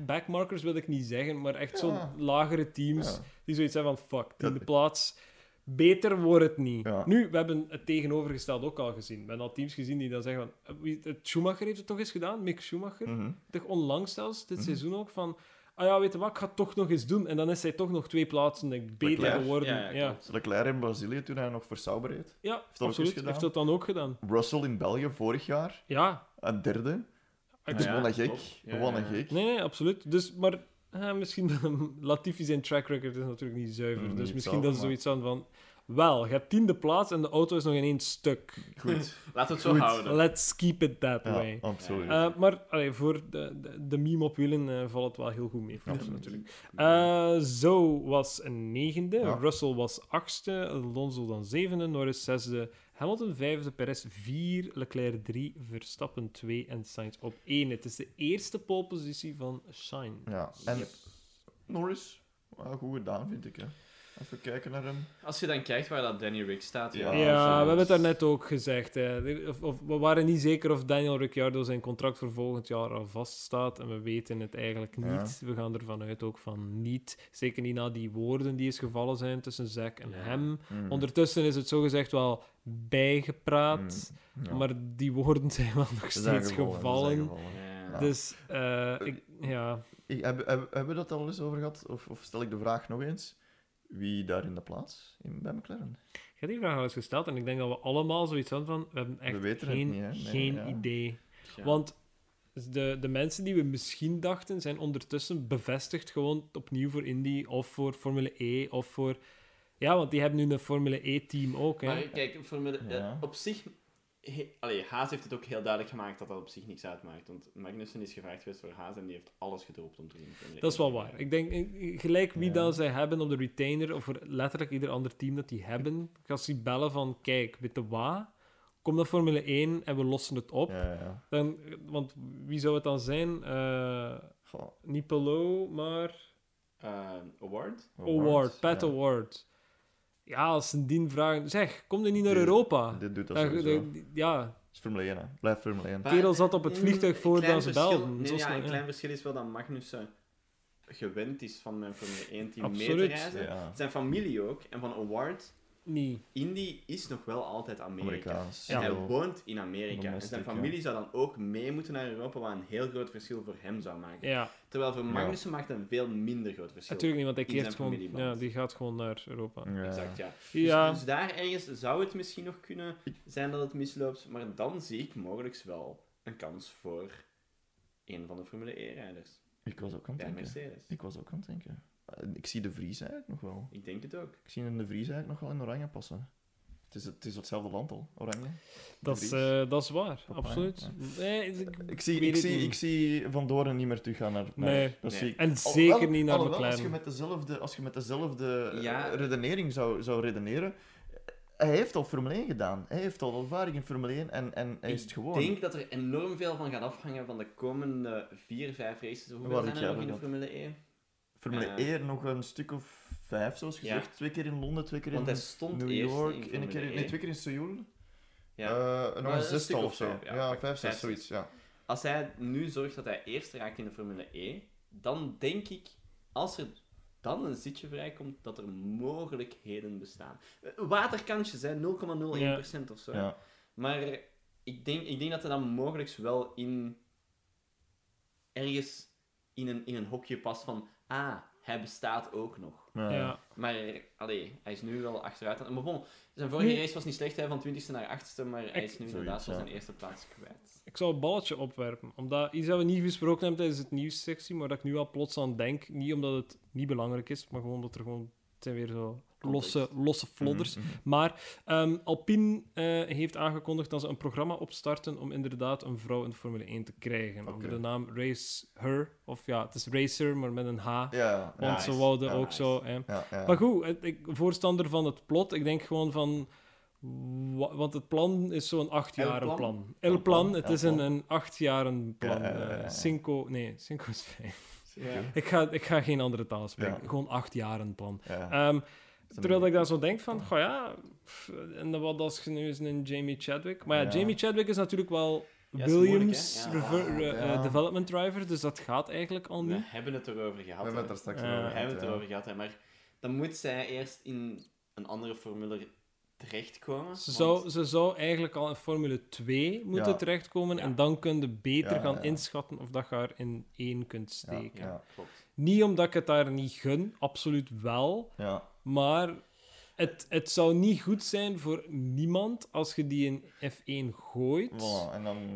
backmarkers wil ik niet zeggen, maar echt zo'n lagere teams die zoiets zijn van, fuck, in de plaats... Beter wordt het niet. Ja. Nu, we hebben het tegenovergestelde ook al gezien. We hebben al teams gezien die dan zeggen van... Schumacher heeft het toch eens gedaan? Mick Schumacher. Toch onlangs zelfs, dit seizoen ook, van... weet je wat, ik ga het toch nog eens doen. En dan is hij toch nog 2 plaatsen beter geworden. Ja. Leclerc in Brazilië, toen hij nog voor Sauber reed. Ja, heeft dat absoluut. Heeft dat dan ook gedaan. Russell in België vorig jaar. Ja. Een derde. Dus gewoon een gek. Nee, absoluut. Dus, maar... misschien Latifi zijn track record is natuurlijk niet zuiver. Dus misschien dat is zoiets aan van... Wel, je hebt 10e plaats en de auto is nog in één stuk. Goed. Laten we het zo houden. Let's keep it that way. Absoluut. Maar voor de meme op wielen valt het wel heel goed mee. Natuurlijk. Zhou was 9e. Ja. Russell was 8e. Alonso dan 7e. Norris 6e. Hamilton 5e. Perez 4e. Leclerc 3e. Verstappen 2e. En Sainz op 1e. Het is de eerste polepositie van Sainz. Ja. En Norris, goed gedaan vind ik, hè. Even kijken naar hem. Als je dan kijkt waar dat Danny Rick staat... we hebben het daarnet ook gezegd. Hè. We waren niet zeker of Daniel Ricciardo zijn contract voor volgend jaar al vaststaat. En we weten het eigenlijk niet. We gaan er vanuit ook van niet. Zeker niet na die woorden die is gevallen zijn tussen Zack en hem. Ondertussen is het zogezegd wel bijgepraat. Maar die woorden zijn wel nog steeds gevallen. Dus, Hebben we dat al eens over gehad? Of stel ik de vraag nog eens? Wie daar in de plaats bij McLaren? Ik heb die vraag al eens gesteld en ik denk dat we allemaal zoiets hadden van... We hebben echt geen idee. Ja. Want Dus de mensen die we misschien dachten, zijn ondertussen bevestigd gewoon opnieuw voor Indy of voor Formule E of voor... Ja, want die hebben nu een Formule E-team ook. Hè. Maar kijk, Formule... Ja. Op zich... Allee, Haas heeft het ook heel duidelijk gemaakt dat dat op zich niks uitmaakt. Want Magnussen is gevraagd geweest voor Haas en die heeft alles gedoopt om te doen. Dat is wel waar. Ik denk, gelijk wie dat zij hebben op de retainer, of voor letterlijk ieder ander team dat die hebben, gaan ze bellen van, kijk, weet je wat? Kom naar Formule 1 en we lossen het op. Ja, ja. Dan, want wie zou het dan zijn? Niet Pelot, maar... Award. Pat ja. Award. Ja, als ze dien vragen... Zeg, kom er niet naar Europa. Dit doet dat sowieso. Ja. Het is Formule 1, hè. Blijf Formule 1. Kerel zat op het vliegtuig voordat ze belden. Een klein verschil is wel dat Magnussen gewend is van mijn Formule 1-team mee te reizen. Ja. Zijn familie ook. En van Award... Nee. Indy is nog wel altijd Amerika. En hij woont in Amerika. En zijn familie zou dan ook mee moeten naar Europa, wat een heel groot verschil voor hem zou maken. Ja. Terwijl voor Magnussen maakt een veel minder groot verschil. Natuurlijk niet, want hij keert gewoon... Ja, die gaat gewoon naar Europa. Ja. Exact, ja. Dus daar ergens zou het misschien nog kunnen zijn dat het misloopt, maar dan zie ik mogelijk wel een kans voor een van de Formule E-rijders. Ik was ook aan het denken. Mercedes. Ik was ook aan het denken. Ik zie de Vries eigenlijk nog wel. Ik denk het ook. Ik zie de Vries eigenlijk nog wel in Oranje passen. Het is hetzelfde land al, Oranje. Dat is waar, Papa, absoluut. Ja. Nee, ik zie Van Doorn niet meer terug gaan naar... Nee. En zeker niet naar McLaren. Als je met dezelfde redenering zou redeneren... Hij heeft al Formule 1 gedaan. Hij heeft al ervaring in Formule 1 en hij is het gewoon. Ik denk dat er enorm veel van gaat afhangen van de komende 4-5 races. Hoeveel zijn er nog in de Formule 1? Formule E nog een stuk of 5, zoals gezegd. Ja. 2 keer in Londen, 2 keer in New York, en twee keer in Seoul. Ja. Nog een zestal of zo. Ja, 5, 6, zoiets. Ja. Als hij nu zorgt dat hij eerst raakt in de Formule E, dan denk ik, als er dan een zitje vrijkomt, dat er mogelijkheden bestaan. Waterkantjes, hè, 0,01% of zo. Ja. Maar ik denk dat hij dan mogelijk wel ergens in een hokje past van... Ah, hij bestaat ook nog. Ja. Maar, hij is nu wel achteruit. Maar bon, zijn vorige race was niet slecht, hè, van 20e naar 8e, maar hij is nu inderdaad van zijn eerste plaats kwijt. Ik zou een balletje opwerpen, omdat iets dat we niet besproken hebben tijdens het nieuwssectie, maar dat ik nu al plots aan denk, niet omdat het niet belangrijk is, maar gewoon dat er gewoon zijn weer zo losse flodders. Mm-hmm. Maar Alpine heeft aangekondigd dat ze een programma opstarten om inderdaad een vrouw in de Formule 1 te krijgen. Okay. Onder de naam Race Her. Of ja, het is Racer, maar met een H. Ja, want ze wouden ook zo... Hè. Ja. Maar goed, ik voorstander van het plot. Ik denk gewoon van... Want het plan is zo'n 8-jaren plan. Het is een 8-jaren plan. Cinco... Nee, Cinco is 5. Ja. Ik ga geen andere taal spreken. Ja. Gewoon 8-jaren plan. Ja. Terwijl ik daar zo denk van, goh ja, en dan wat als je nu eens een Jamie Chadwick. Maar Jamie Chadwick is natuurlijk wel Williams development driver, dus dat gaat eigenlijk al niet. We hebben het erover gehad. We hebben het erover gehad, maar dan moet zij eerst in een andere formule terechtkomen. Ze zou eigenlijk al in Formule 2 moeten terechtkomen en dan kun je beter gaan inschatten of dat je haar in 1 kunt steken. Ja, klopt. Niet omdat ik het haar niet gun, absoluut wel. Ja. Maar het zou niet goed zijn voor niemand als je die in F1 gooit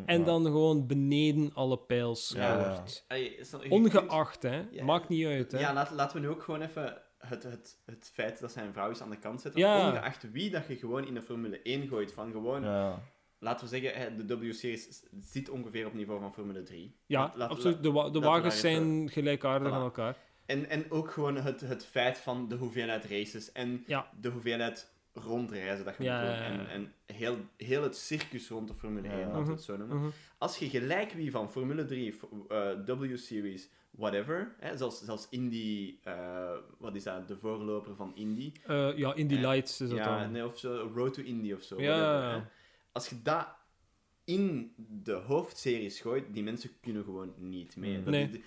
en dan gewoon beneden alle pijls scoort. Ja. Ongeacht, hè. Ja. Maakt niet uit, hè. Ja, laten we nu ook gewoon even het feit dat zijn vrouw is aan de kant zetten. Ja. Ongeacht wie dat je gewoon in de Formule 1 gooit van gewoon... Ja. Laten we zeggen, de W-series zit ongeveer op niveau van Formule 3. Ja, absoluut. De wagens zijn gelijkaardig aan elkaar. En ook gewoon het feit van de hoeveelheid races en de hoeveelheid rondreizen dat je moet doen. En heel het circus rond de Formule 1, laten we het zo noemen. Als je gelijk wie van Formule 3, W-series, whatever, hè, zelfs Indy, wat is dat, de voorloper van Indy? Indy Lights is dat dan. Ja, nee, of zo, Road to Indy of zo. Ja, whatever, hè. Als je dat in de hoofdseries gooit, die mensen kunnen gewoon niet mee.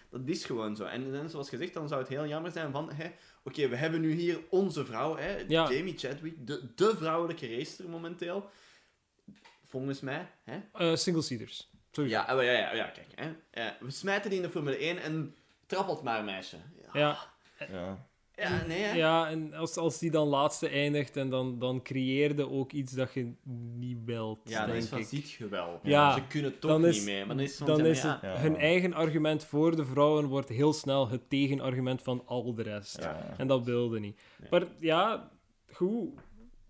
Dat is gewoon zo. En zoals gezegd, dan zou het heel jammer zijn van... Oké, we hebben nu hier onze vrouw, Jamie Chadwick, de vrouwelijke racer momenteel. Volgens mij... Single-seaters. Ja, kijk. We smijten die in de Formule 1 en trappelt maar, meisje. Ja. Ja, nee, hè? Ja, en als die dan laatste eindigt, en dan creëerde ook iets dat je niet wilt. Ja, dat is van ziet je wel. Ja, ze kunnen toch niet mee. Maar dan is het hun eigen argument voor de vrouwen wordt heel snel het tegenargument van al de rest. Ja. En dat wilde niet. Ja. Maar ja, goed.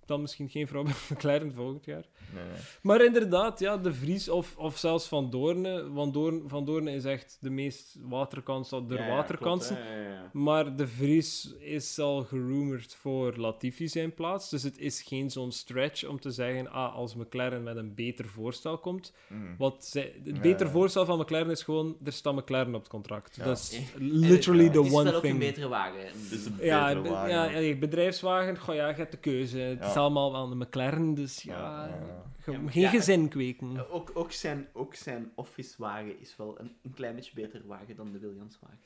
Dan misschien geen vrouw bij McLaren volgend jaar. Nee. Maar inderdaad, ja, de Vries of zelfs Van Doorne. Van Doorne is echt de meest waterkansen der waterkansen. Klopt, ja. Maar de Vries is al gerumored voor Latifi zijn plaats. Dus het is geen zo'n stretch om te zeggen, als McLaren met een beter voorstel komt. Mm. Het beter voorstel van McLaren is gewoon, er staat McLaren op het contract. Ja. Dat is literally the one thing. Het is wel ook een betere wagen. Ja, bedrijfswagen, je hebt de keuze. Ja. Het is allemaal aan de McLaren, dus geen gezin kweken. Ook zijn office-wagen is wel een klein beetje beter wagen dan de Williams-wagen.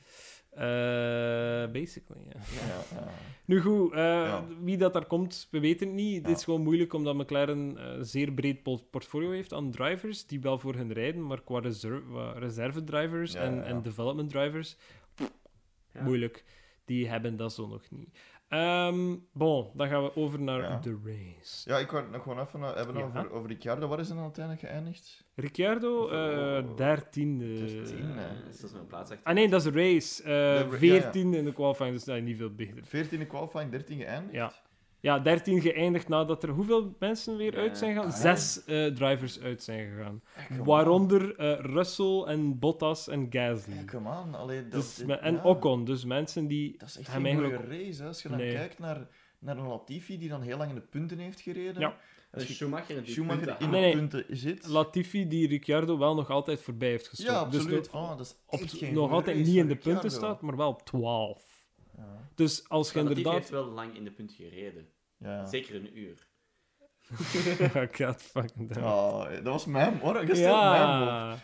Basically, ja. Nu goed, wie dat daar komt, we weten het niet. Het is gewoon moeilijk, omdat McLaren een zeer breed portfolio heeft aan drivers, die wel voor hun rijden, maar qua reserve-drivers en development-drivers, moeilijk. Die hebben dat zo nog niet. Dan gaan we over naar de race. Ja, ik wou het nog gewoon even hebben over Ricciardo. Waar is hij uiteindelijk geëindigd? Ricciardo, 13e. 13e. Dus dat is mijn plaats. Nee, dat is de race. 14e in de qualifying, dus dat is niet veel beter. 14e qualifying, 13 geëindigd? Ja, 13 geëindigd nadat er hoeveel mensen weer uit zijn gegaan? 6 drivers uit zijn gegaan. Waaronder Russell en Bottas en Gasly. Come on. En Ocon, dus mensen die... Dat is echt een mooie race, hè? Als je dan kijkt naar een Latifi die dan heel lang in de punten heeft gereden. Ja. Als je Schumacher in de punten zit. Latifi die Ricciardo wel nog altijd voorbij heeft geschoten. Ja, absoluut. Dus dat is echt geen nog altijd niet in de punten staat, maar wel op 12. Ja. Dus als je inderdaad... Latifi heeft wel lang in de punt gereden. Ja. Zeker een uur. God fucking damn. Dat was mijn morgen.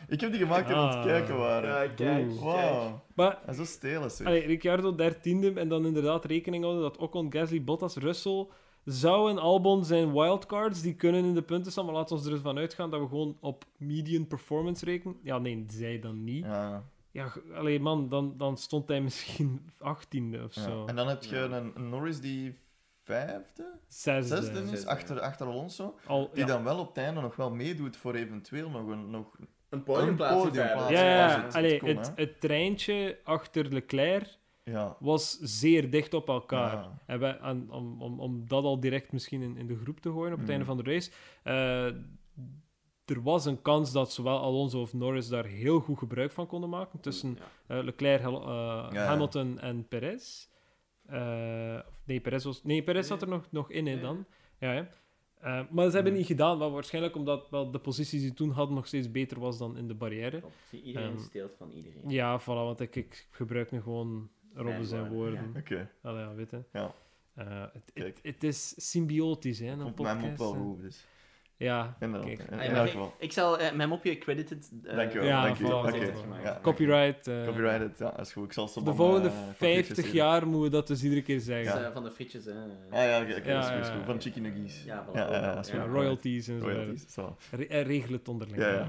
Ik heb die gemaakt en aan het kijken waren. Ja, kijk. Wow. En zo stelen ze. Ricciardo 13e en dan inderdaad rekening houden dat Ocon, Gasly, Bottas, Russell, Zhou en Albon zijn wildcards. Die kunnen in de punten staan, maar laten we er dus van uitgaan dat we gewoon op median performance rekenen. Ja, nee, zij dan niet. Ja. Ja, dan stond hij misschien 18e of zo. En dan heb je een Norris die 5e? 6e is, achter Alonso. Die dan wel op het einde nog wel meedoet voor eventueel nog een podiumplaats. Het treintje achter Leclerc was zeer dicht op elkaar. Ja. En om dat al direct misschien in de groep te gooien op het einde van de race... Er was een kans dat zowel Alonso of Norris daar heel goed gebruik van konden maken. Tussen Leclerc, Hamilton en Perez. Perez zat er nog in dan. Ja, ja. Maar ze hebben niet gedaan, maar waarschijnlijk omdat wel de positie die ze toen hadden nog steeds beter was dan in de barrière. Iedereen steelt van iedereen. Ja, voilà, want ik gebruik nu gewoon Robben zijn woorden. Ja. Oké. Ja, weet je. Ja. Het is symbiotisch, hè. Op mijn mop wel goed, dus. Ja, ik zal mijn mopje credited... Dankjewel. Copyright. Copyrighted, ja, is goed. Ik zal de volgende 50 jaar moeten we dat dus iedere keer zeggen. Ja. Van de frietjes, hè. Is goed. Van chicken nuggies. Royalties en zo. Regel het onderling.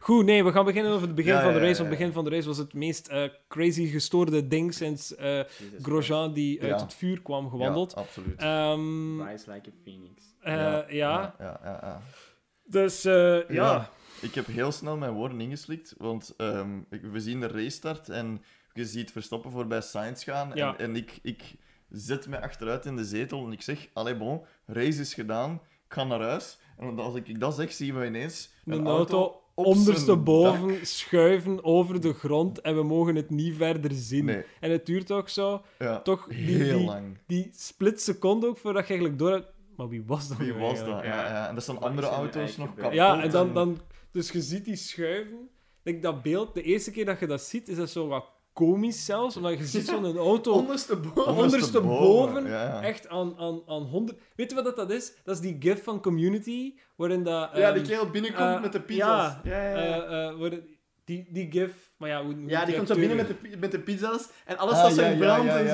Goed, nee, we gaan beginnen over het begin van de race. Want het begin van de race was het meest crazy gestoorde ding sinds Grosjean die uit het vuur kwam gewandeld. Ja, absoluut. Rise like a phoenix. Dus, Ik heb heel snel mijn woorden ingeslikt, want we zien de race start en je ziet Verstappen voorbij Sainz gaan. Ja. En ik zet me achteruit in de zetel en ik zeg, allez bon, race is gedaan, ik ga naar huis. En als ik dat zeg, zien we ineens een auto... ondersteboven schuiven over de grond en we mogen het niet verder zien. Nee. En het duurt ook zo. Ja, toch heel lang. Die split seconde ook voordat je eigenlijk door hebt. Maar wie was dat? En dat zijn andere auto's nog kapot. Ja, en dan, dus je ziet die schuiven. Denk dat beeld, de eerste keer dat je dat ziet, is dat zo wat komisch zelfs, omdat je ziet zo'n auto ondersteboven echt aan 100... Weet je wat dat is? Dat is die gif van Community, waarin dat... die kerel binnenkomt met de pizza's. Die gif... Maar ja, die komt zo binnen met de pizza's en alles staat zo in brand en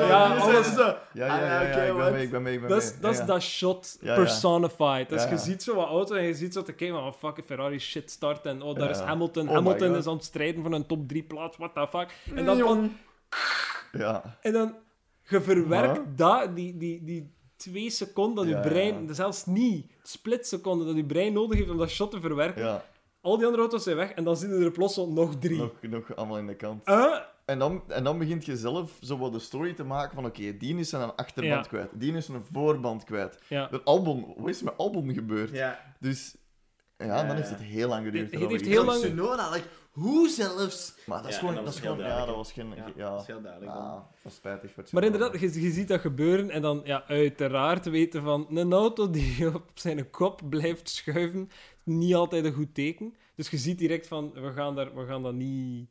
zo. Ik ben mee. Dat is dat shot personified. Dus je ziet zo wat auto en je ziet zo te kijken van, fuck, Ferrari shit start en daar is Hamilton. Hamilton is aan het strijden voor een top 3 plaats, what the fuck. En dan... Je verwerkt dat, die 2 seconden dat je brein... Ja. Zelfs niet splitseconden dat je brein nodig heeft om dat shot te verwerken. Ja. Al die andere auto's zijn weg en dan zien er plots nog 3. Nog allemaal in de kant. En dan begint je zelf zo wat de story te maken van oké, die is een achterband kwijt. Die is een voorband kwijt. Ja. Wat is met Albon gebeurd? Ja. Dus dan heeft het heel lang geduurd. Het heeft heel lang Tsunoda, hoe zelfs? Maar dat is gewoon... dat was geen... dat is heel duidelijk. Dat was spijtig voor Tsunoda. Maar inderdaad, je ziet dat gebeuren en dan uiteraard weten van een auto die op zijn kop blijft schuiven, niet altijd een goed teken. Dus je ziet direct van, we gaan dat niet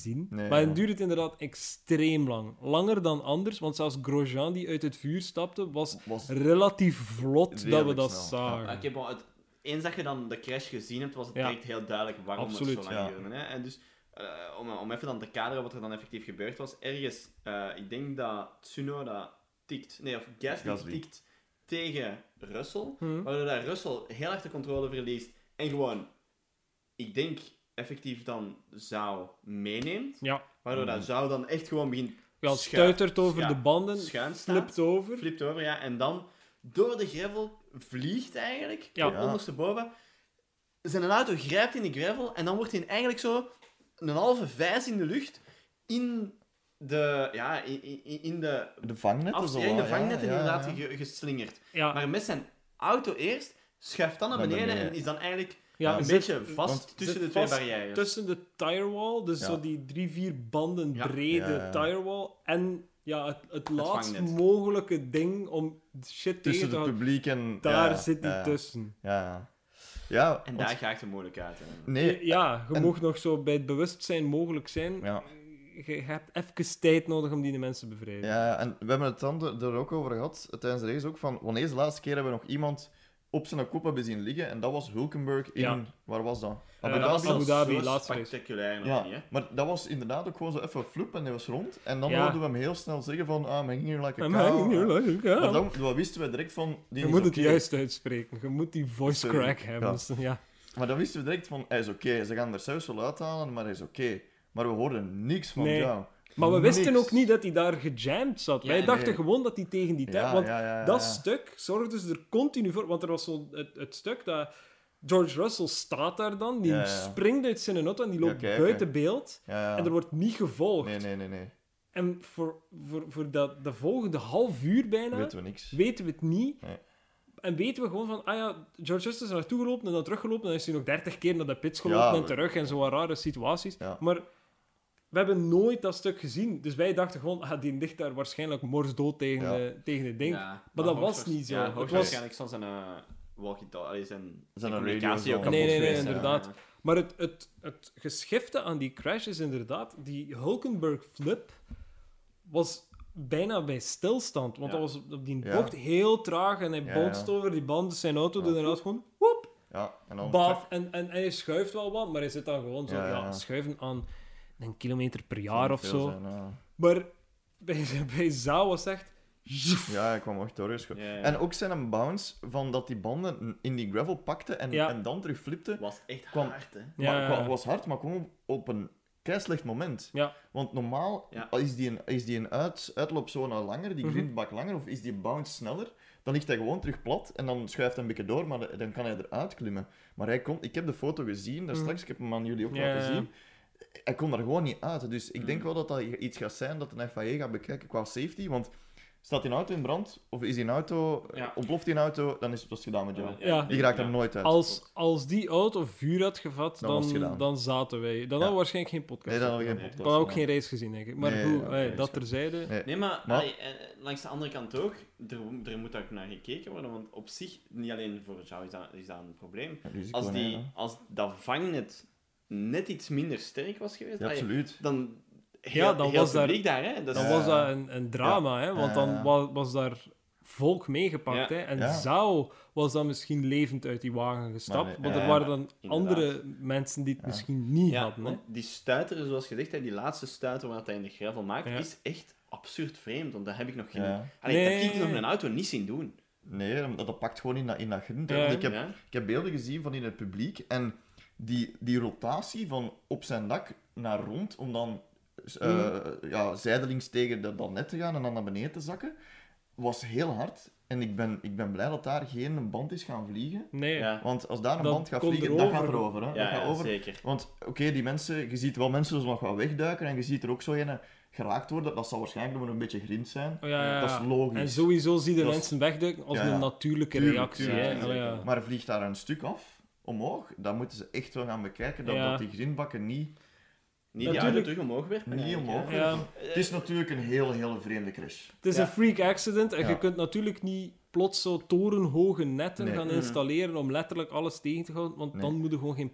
zien. Nee, maar het duurt inderdaad extreem lang. Langer dan anders, want zelfs Grosjean die uit het vuur stapte, was relatief vlot dat we dat zagen. Ja. Okay, bon, eens dat je dan de crash gezien hebt, was het direct heel duidelijk waarom het zo lang duurde. En dus, om even dan te kaderen wat er dan effectief gebeurd was, ergens, ik denk dat Tsunoda tikt, nee, of Gasly tikt tegen Russell, waardoor dat Russell heel erg de controle verliest en gewoon, ik denk, effectief dan Zhou meeneemt, waardoor dat Zhou dan echt gewoon begint... Ja, stuitert over de banden, flipt over, en dan door de gravel vliegt eigenlijk, ondersteboven. Zijn auto grijpt in de gravel en dan wordt hij eigenlijk zo een halve vijs in de lucht in... de vangnet of zo. In de vangnet inderdaad geslingerd. Ja. Maar met zijn auto eerst, schuift dan naar beneden en is dan eigenlijk een beetje vast tussen de twee barrières. Tussen de tirewall, dus zo die 3-4 banden brede tirewall en het laatst mogelijke ding om shit tussen tegen te houden. Tussen het publiek en... Daar zit hij tussen. Ja, en daar ga ik er moeilijk uit. Nee. Ja, je mag nog zo bij het bewustzijn mogelijk zijn... Ja. Je hebt even tijd nodig om die mensen te bevrijden. Ja, en we hebben het dan er ook over gehad, tijdens de race ook, van wanneer is de laatste keer hebben we nog iemand op zijn kop hebben zien liggen, en dat was Hülkenberg in... Waar was dat? Abu Dhabi, laatste race. Spectaculair nog niet, maar dat was inderdaad ook gewoon zo even floep, en die was rond, en dan hoorden we hem heel snel zeggen van I'm hanging here like a cow. Maar dan wisten we direct van... Die je moet het juist uitspreken, je moet die voice crack hebben. Ja. Maar dan wisten we direct van, hij is oké, ze gaan er zelfs wel uithalen, maar hij is oké. Maar we hoorden niks van jou. Maar we wisten ook niet dat hij daar gejamd zat. Wij dachten gewoon dat hij tegen die tijd... want dat stuk zorgde ze er continu voor... Want er was zo het stuk dat... George Russell staat daar dan. Die springt uit zijn auto en die loopt buiten beeld. Ja. En er wordt niet gevolgd. Nee. En voor de volgende half uur bijna... Weten we niks. Weten we het niet. Nee. En weten we gewoon van... George Russell is naartoe gelopen en dan teruggelopen. En dan is hij nog 30 keer naar de pits gelopen en terug. En zo'n rare situaties. Ja. Maar... We hebben nooit dat stuk gezien. Dus wij dachten gewoon, die ligt daar waarschijnlijk morsdood tegen het ding. Ja, maar dat was niet zo. Het was waarschijnlijk van zijn walkie-talkie. Zijn communicatie ook kapot. Nee, inderdaad. Ja. Maar het geschifte aan die crash is inderdaad... Die Hülkenberg-flip was bijna bij stilstand. Want dat was op die bocht heel traag. En hij bonst over die band. Dus zijn auto doet inderdaad gewoon... Woep! Ja, en hij schuift wel wat, maar hij zit dan gewoon zo... schuiven aan... Een kilometer per jaar of zo. Zijn, Maar bij Zhou was echt... Ja, ik kwam echt doorgeschoten. Ja. En ook zijn een bounce van dat die banden in die gravel pakte en dan terug flipte. Was echt hard, hè? Was hard, maar kwam op een keislecht moment. Ja. Want normaal is die een uitloopzone langer, die grindbak langer, of is die bounce sneller. Dan ligt hij gewoon terug plat en dan schuift hij een beetje door, maar dan kan hij eruit klimmen. Maar hij kon... Ik heb de foto gezien, daar straks, ik heb hem aan jullie ook laten zien. Hij kon daar gewoon niet uit. Dus ik denk wel dat dat iets gaat zijn dat een FIA gaat bekijken qua safety. Want staat die auto in brand, of is die auto, ontploft die auto, dan is het dus gedaan met jou. Ja. Die raakt er nooit uit. Als die auto vuur had gevat, dan zaten wij. Dan hadden we waarschijnlijk geen podcast. Nee, dan hadden we geen podcast. Dan hadden we ook geen race gezien, denk ik. Maar dat terzijde. Nee, maar langs de andere kant ook, er moet ook naar gekeken worden. Want op zich, niet alleen voor jou is dat een probleem. Als dat vangnet net iets minder sterk was geweest, dan heel was publiek daar hè? Dan was dat een drama, hè? Want dan was daar volk meegepakt, hè? En Zhou was dan misschien levend uit die wagen gestapt, want er waren dan andere mensen die het misschien niet hadden. Hè? Die stuiter, zoals gezegd, die laatste stuiter waar hij in de gravel maakt, is echt absurd vreemd, want dat heb ik nog geen... Dat kan ik nog mijn auto niet zien doen. Nee, dat pakt gewoon in dat grind. Ik heb beelden gezien van in het publiek en... Die rotatie van op zijn dak naar rond, om dan zijdelings tegen de balnet te gaan en dan naar beneden te zakken. Was heel hard. En ik ben blij dat daar geen band is gaan vliegen. Nee. Ja. Want als daar een band gaat vliegen, dat gaat erover. Hè. Ja, dat gaat over. Zeker. Want oké, die mensen, je ziet wel mensen nog wat wegduiken en je ziet er ook zo een geraakt worden. Dat zal waarschijnlijk nog een beetje grind zijn. Oh, ja. Dat is logisch. En sowieso zie je de mensen wegduiken als een natuurlijke reactie. Tuurlijk. Maar vliegt daar een stuk af, omhoog, dan moeten ze echt wel gaan bekijken dat die grindbakken niet die auto terug omhoog werken. Niet omhoog. Ja. Het is natuurlijk een heel, heel vreemde crash. Het is een freak accident en je kunt natuurlijk niet plots zo torenhoge netten gaan installeren om letterlijk alles tegen te houden, want dan moet je gewoon geen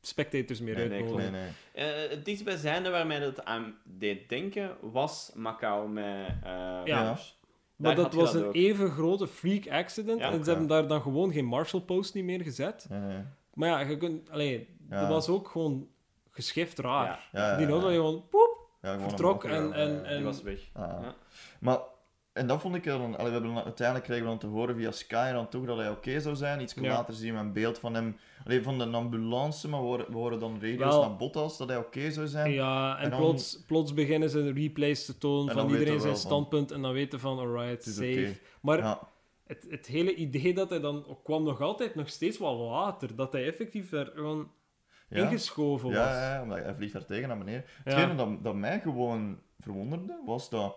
spectators meer uitnodigen. Nee. Het dichtstbijzijnde waar mij dat aan deed denken was Macau met... Maar dat was een even grote freak accident en ze hebben daar dan gewoon geen marshal post niet meer gezet. Nee. Maar ja, je kunt... dat was ook gewoon... geschift raar. Ja. Die auto gewoon poep, gewoon vertrok en die was weg. Ja. Maar, en dat vond ik dan... uiteindelijk kregen we dan te horen via Sky dan toch dat hij oké zou zijn. Iets later zien we een beeld van hem... van de ambulance, maar we horen dan radio's naar Bottas dat hij oké zou zijn. Ja, en dan, plots beginnen ze replays te tonen van iedereen zijn standpunt en dan weten van, alright, safe. Okay. Maar... Ja. Het hele idee dat hij dan... kwam nog steeds wel later. Dat hij effectief er gewoon... ingeschoven was. Ja, omdat hij vliegt daar tegen naar beneden. Hetgeen dat mij gewoon verwonderde, was dat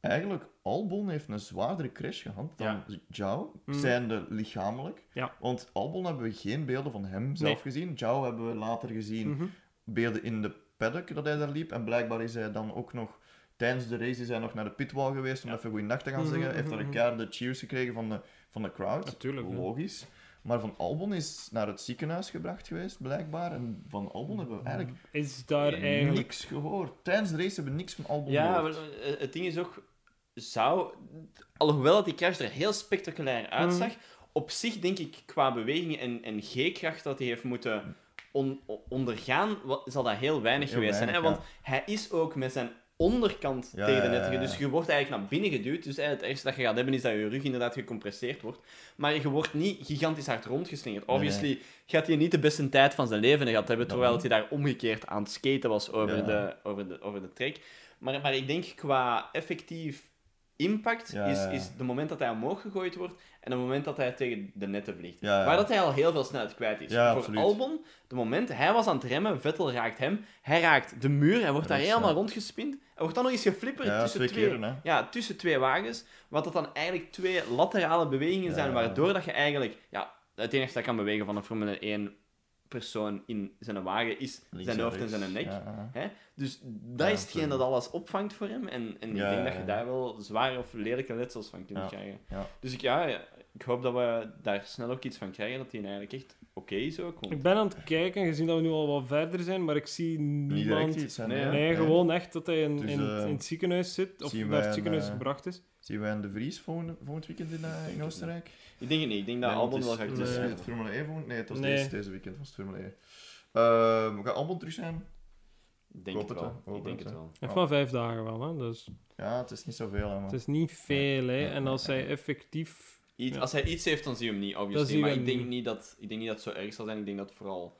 eigenlijk Albon heeft een zwaardere crash gehad dan Zhou, zijnde lichamelijk. Ja. Want Albon hebben we geen beelden van hem zelf gezien. Zhou hebben we later gezien beelden in de paddock dat hij daar liep. En blijkbaar is hij dan ook nog... Tijdens de race is hij nog naar de pitwall geweest om even goeienacht te gaan zeggen. Hij heeft daar een keer de cheers gekregen van de crowd. Natuurlijk. Logisch. Ja. Maar Van Albon is naar het ziekenhuis gebracht geweest, blijkbaar. En Van Albon hebben we eigenlijk niks gehoord. Tijdens de race hebben we niks van Albon gehoord. Ja, het ding is ook... Alhoewel dat die crash er heel spectaculair uitzag, op zich denk ik qua beweging en G-kracht dat hij heeft moeten ondergaan, zal dat heel weinig geweest zijn. Hè? Want hij is ook met zijn onderkant tegen de netten. Dus je wordt eigenlijk naar binnen geduwd. Dus het ergste dat je gaat hebben is dat je rug inderdaad gecompresseerd wordt. Maar je wordt niet gigantisch hard rondgeslingerd. Obviously gaat hij niet de beste tijd van zijn leven gehad hebben, terwijl hij daar omgekeerd aan het skaten was over de trek. Maar ik denk qua effectief impact is het moment dat hij omhoog gegooid wordt en het moment dat hij tegen de netten vliegt. Ja. Waar dat hij al heel veel snelheid kwijt is. Ja, voor Albon, de moment, hij was aan het remmen, Vettel raakt hem, hij raakt de muur, hij wordt daar helemaal rondgespind. Hij wordt dan nog eens geflipperd tussen twee wagens, wat dat dan eigenlijk twee laterale bewegingen zijn, waardoor dat je eigenlijk... Ja, het enige dat kan bewegen van een Formule 1 persoon in zijn wagen is zijn hoofd en zijn nek. Ja. Hè? Dus dat is hetgeen dat alles opvangt voor hem. En ik denk dat je daar wel zware of lelijke letsels van kunt krijgen. Ja. Dus ik hoop dat we daar snel ook iets van krijgen, dat hij eigenlijk echt oké is ook. Want... Ik ben aan het kijken, gezien dat we nu al wat verder zijn, maar ik zie niemand... Niet iets, nee, gewoon echt dat hij in het ziekenhuis zit, of naar het ziekenhuis gebracht is. Zien wij een de Vries volgend weekend in Oostenrijk? Ik denk het niet. Ik denk dat Albon wel gaat zijn. Het Formule 1 volgend? Nee, het was deze weekend was het Formule 1. Gaat Albon terug zijn? Ik denk het wel. Echt wel 5 dagen wel, hè. Dus... Ja, het is niet zoveel, hè, man. Het is niet veel, hè. En als hij effectief... Als hij iets heeft, dan zie je hem niet, obviously. Maar ik denk niet dat het zo erg zal zijn. Ik denk dat vooral...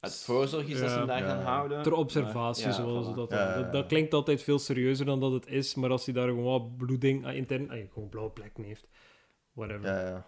Het voorzorg is dat ze hem daar gaan houden. Ter observatie, zoals dat. Dat klinkt altijd veel serieuzer dan dat het is, maar als hij daar gewoon wat bloeding gewoon blauwe plekken heeft. Whatever.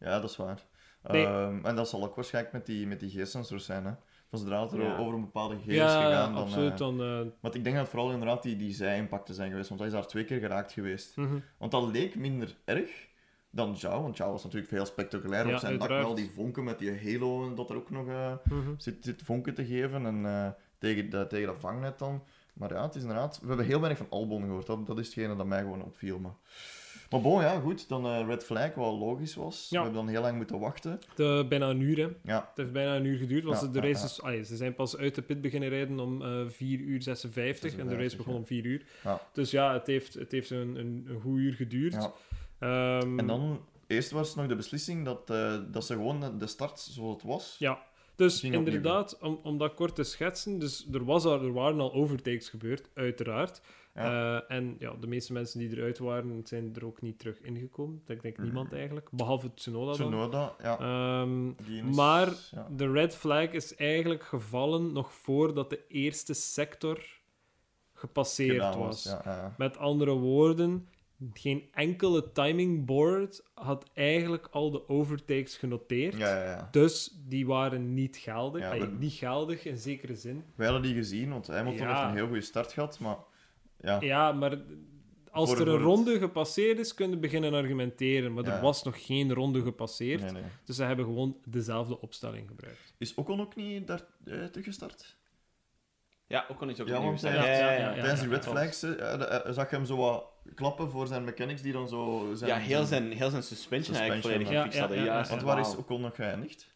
Ja, dat is waar. Nee. En dat zal ook waarschijnlijk met die G-sensors zijn, hè. Zodra het over een bepaalde G is gegaan, dan... Maar ik denk dat vooral inderdaad die zij-impacten zijn geweest, want hij is daar 2 keer geraakt geweest. Want dat leek minder erg dan Zhou, want Zhou was natuurlijk veel spectaculair op zijn dak, wel die vonken met die halo en dat er ook nog zit vonken te geven en tegen dat vangnet dan. Maar ja, het is inderdaad... We hebben heel weinig van Albon gehoord, dat is hetgene dat mij gewoon opviel. Maar bon, ja, goed, dan Red Flag, wat logisch was. Ja. We hebben dan heel lang moeten wachten. Bijna een uur, hè. Ja. Het heeft bijna een uur geduurd, want de race is... ze zijn pas uit de pit beginnen rijden om 4:56 en de race begon om 4 uur. Ja. Dus ja, het heeft een goed uur geduurd. Ja. En dan, eerst was nog de beslissing dat ze gewoon de start zoals het was. Ja, dus inderdaad, om dat kort te schetsen, dus er waren al overtakes gebeurd, uiteraard. Ja. En ja, de meeste mensen die eruit waren, zijn er ook niet terug ingekomen. Ik denk niemand eigenlijk, behalve Tsunoda dan. Ja. De red flag is eigenlijk gevallen nog voordat de eerste sector gepasseerd was. Ja, ja. Met andere woorden, geen enkele timingboard had eigenlijk al de overtakes genoteerd. Ja, ja, ja. Dus die waren niet geldig. Ja, niet geldig in zekere zin. Wij hadden die gezien, want Hamilton heeft een heel goede start gehad, maar... Ja. Ja, maar als er een ronde gepasseerd is, kun je beginnen argumenteren. Maar er was nog geen ronde gepasseerd. Nee. Dus ze hebben gewoon dezelfde opstelling gebruikt. Is Ocon ook niet daar teruggestart? Ja, Ocon is ook niet. Tijdens die red flags zag je hem zo wat klappen voor zijn mechanics die dan zo... Zijn, ja, heel zijn suspension eigenlijk volledig gefixt hadden. Ja. Want waar is Ocon nog geëindigd?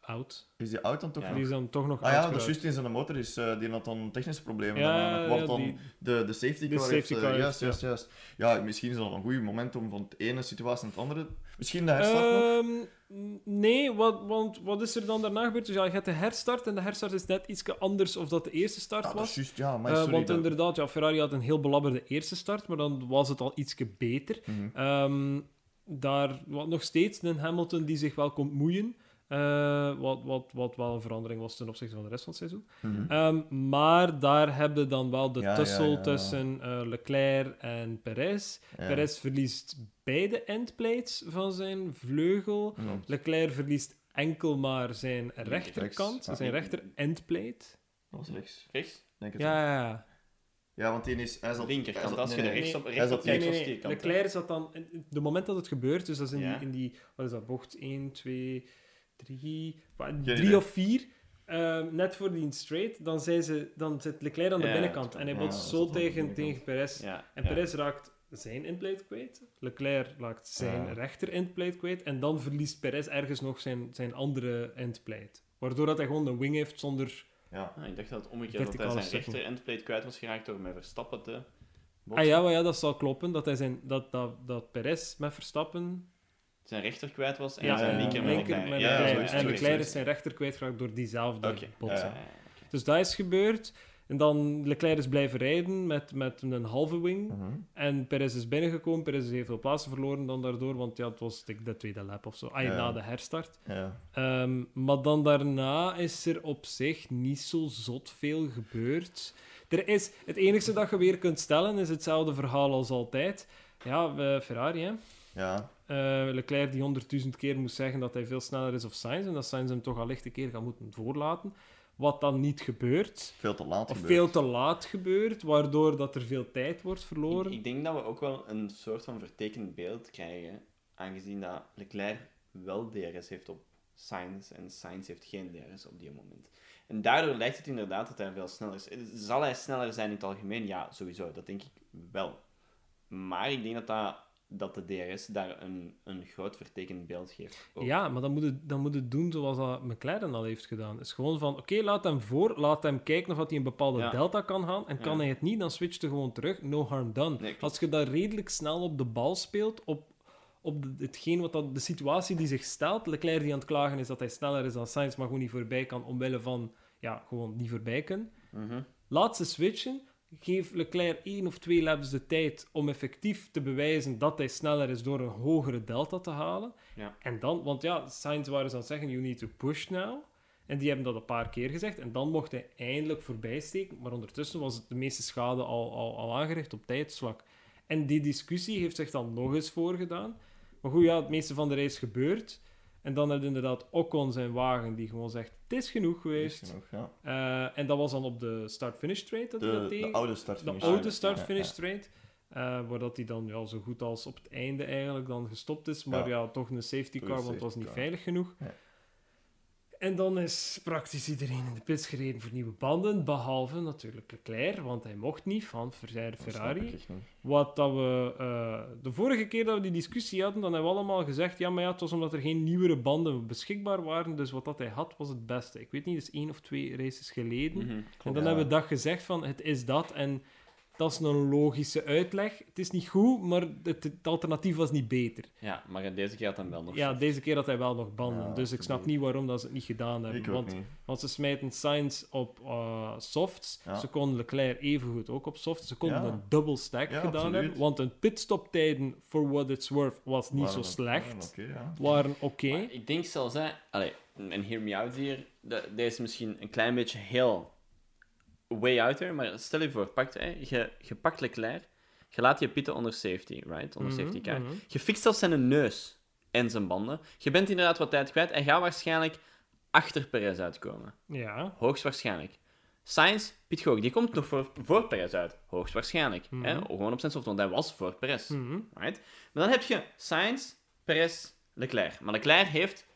Oud. Is die oud dan toch nog? Die is dan toch nog oud. Dat is juist in zijn motor. Die had dan technische problemen. De safety car. Juist. Ja, misschien is dat een goed moment om van de ene situatie naar de andere... Misschien de herstart nog? Nee, want wat is er dan daarna gebeurd? Dus ja, je hebt de herstart en de herstart is net iets anders of dat de eerste start was. Dat is juist, inderdaad, Ferrari had een heel belabberde eerste start, maar dan was het al ietsje beter. Daar was nog steeds een Hamilton die zich wel kon moeien. Wat wel een verandering was ten opzichte van de rest van het seizoen. Maar daar hebben we dan wel de tussel tussen Leclerc en Perez. Ja. Perez verliest beide endplates van zijn vleugel. Leclerc verliest enkel maar zijn rechterkant, zijn rechter endplate. Dat was rechts? Denk het ja. Ja, want die is... Hij zat, linkerkant, hij zat, als je rechts op die kant. Leclerc zat dan... De moment dat het gebeurt, dus dat is in die wat is dat, bocht 1, 2... 3 of 4, net voor die straight, dan zit Leclerc aan de binnenkant en hij botst zo tegen Perez. Ja, en Perez raakt zijn inplate kwijt, Leclerc raakt zijn rechter inplate kwijt en dan verliest Perez ergens nog zijn andere inplate. Waardoor dat hij gewoon een wing heeft zonder... Ja. Ah, ik dacht dat het omgekeerd dat hij zijn rechter inplate kwijt was geraakt door met Verstappen te botsen. Ah ja, maar ja, dat zal kloppen, dat Perez met Verstappen... zijn rechter kwijt was en zijn linker met Leclerc. En Leclerc is zijn rechter kwijtgeraakt door diezelfde botsing. Dus dat is gebeurd. En dan Leclerc is blijven rijden met een halve wing. En Perez is binnengekomen. Perez heeft veel plaatsen verloren dan daardoor, want het was de tweede lap of zo. Na de herstart. Ja. Maar dan daarna is er op zich niet zo zot veel gebeurd. Het enige dat je weer kunt stellen is hetzelfde verhaal als altijd. Ja, Ferrari, hè? Ja. Leclerc die 100.000 keer moest zeggen dat hij veel sneller is of Sainz en dat Sainz hem toch al licht een keer gaat moeten voorlaten, wat dan niet gebeurt. Veel te laat gebeurt, waardoor dat er veel tijd wordt verloren. Ik denk dat we ook wel een soort van vertekend beeld krijgen, aangezien dat Leclerc wel DRS heeft op Sainz en Sainz heeft geen DRS op die moment. En daardoor lijkt het inderdaad dat hij veel sneller is. Zal hij sneller zijn in het algemeen? Ja, sowieso, dat denk ik wel. Maar ik denk dat de DRS daar een groot vertekend beeld geeft. Ook. Ja, maar dan moet het doen zoals dat McLaren al heeft gedaan. Het is gewoon van, oké, laat hem voor, laat hem kijken of hij een bepaalde delta kan gaan, en kan hij het niet, dan switcht hij gewoon terug. No harm done. Nee, als je dat redelijk snel op de bal speelt, op de situatie die zich stelt, Leclerc die aan het klagen is dat hij sneller is dan Sainz, maar gewoon niet voorbij kan, omwille van, gewoon niet voorbij kunnen. Laat ze switchen. Geef Leclerc 1 of 2 laps de tijd om effectief te bewijzen dat hij sneller is door een hogere delta te halen. Ja. En dan, want Sainz waren ze aan het zeggen, you need to push now. En die hebben dat een paar keer gezegd. En dan mocht hij eindelijk voorbij steken. Maar ondertussen was het de meeste schade al aangericht op tijdsvlak. En die discussie heeft zich dan nog eens voorgedaan. Maar goed, het meeste van de race gebeurt. En dan had inderdaad Ocon zijn wagen die gewoon zegt, het is genoeg geweest. En dat was dan op de start-finish trade. De oude start-finish trade. Waar dat hij dan zo goed als op het einde eigenlijk dan gestopt is. Maar toch een safety car, want het was niet veilig genoeg. Ja. En dan is praktisch iedereen in de pits gereden voor nieuwe banden. Behalve natuurlijk Leclerc, want hij mocht niet van Ferrari. Wat dat we... de vorige keer dat we die discussie hadden, dan hebben we allemaal gezegd... Ja, maar het was omdat er geen nieuwere banden beschikbaar waren. Dus wat dat hij had, was het beste. Ik weet niet, dat is 1 of 2 races geleden. En dan hebben we dat gezegd van, het is dat. En Dat is een logische uitleg. Het is niet goed, maar het alternatief was niet beter. Ja, maar deze keer had hij wel nog... Ja, deze keer had hij wel nog banden. Ja, dus ik snap niet waarom dat ze het niet gedaan hebben. Want ze smijten Sainz op softs. Ja. Ze konden Leclerc evengoed ook op softs. Ze konden een double stack gedaan hebben. Want hun pitstoptijden, for what it's worth, was niet zo slecht. Waren oké. Okay. Ik denk zelfs... en hear me out hier. Dat is misschien een klein beetje heel... way out there, maar stel je voor, je pakt Leclerc, je laat je pitten onder safety, right? Onder safety car. Mm-hmm. Je fixt zelfs zijn neus en zijn banden. Je bent inderdaad wat tijd kwijt en gaat waarschijnlijk achter Perez uitkomen. Ja. Hoogstwaarschijnlijk. Sainz, pit je ook, die komt nog voor Perez uit. Hoogstwaarschijnlijk. Mm-hmm. Gewoon op zijn soft, want hij was voor Perez. Mm-hmm. Right? Maar dan heb je Sainz, Perez, Leclerc. Maar Leclerc heeft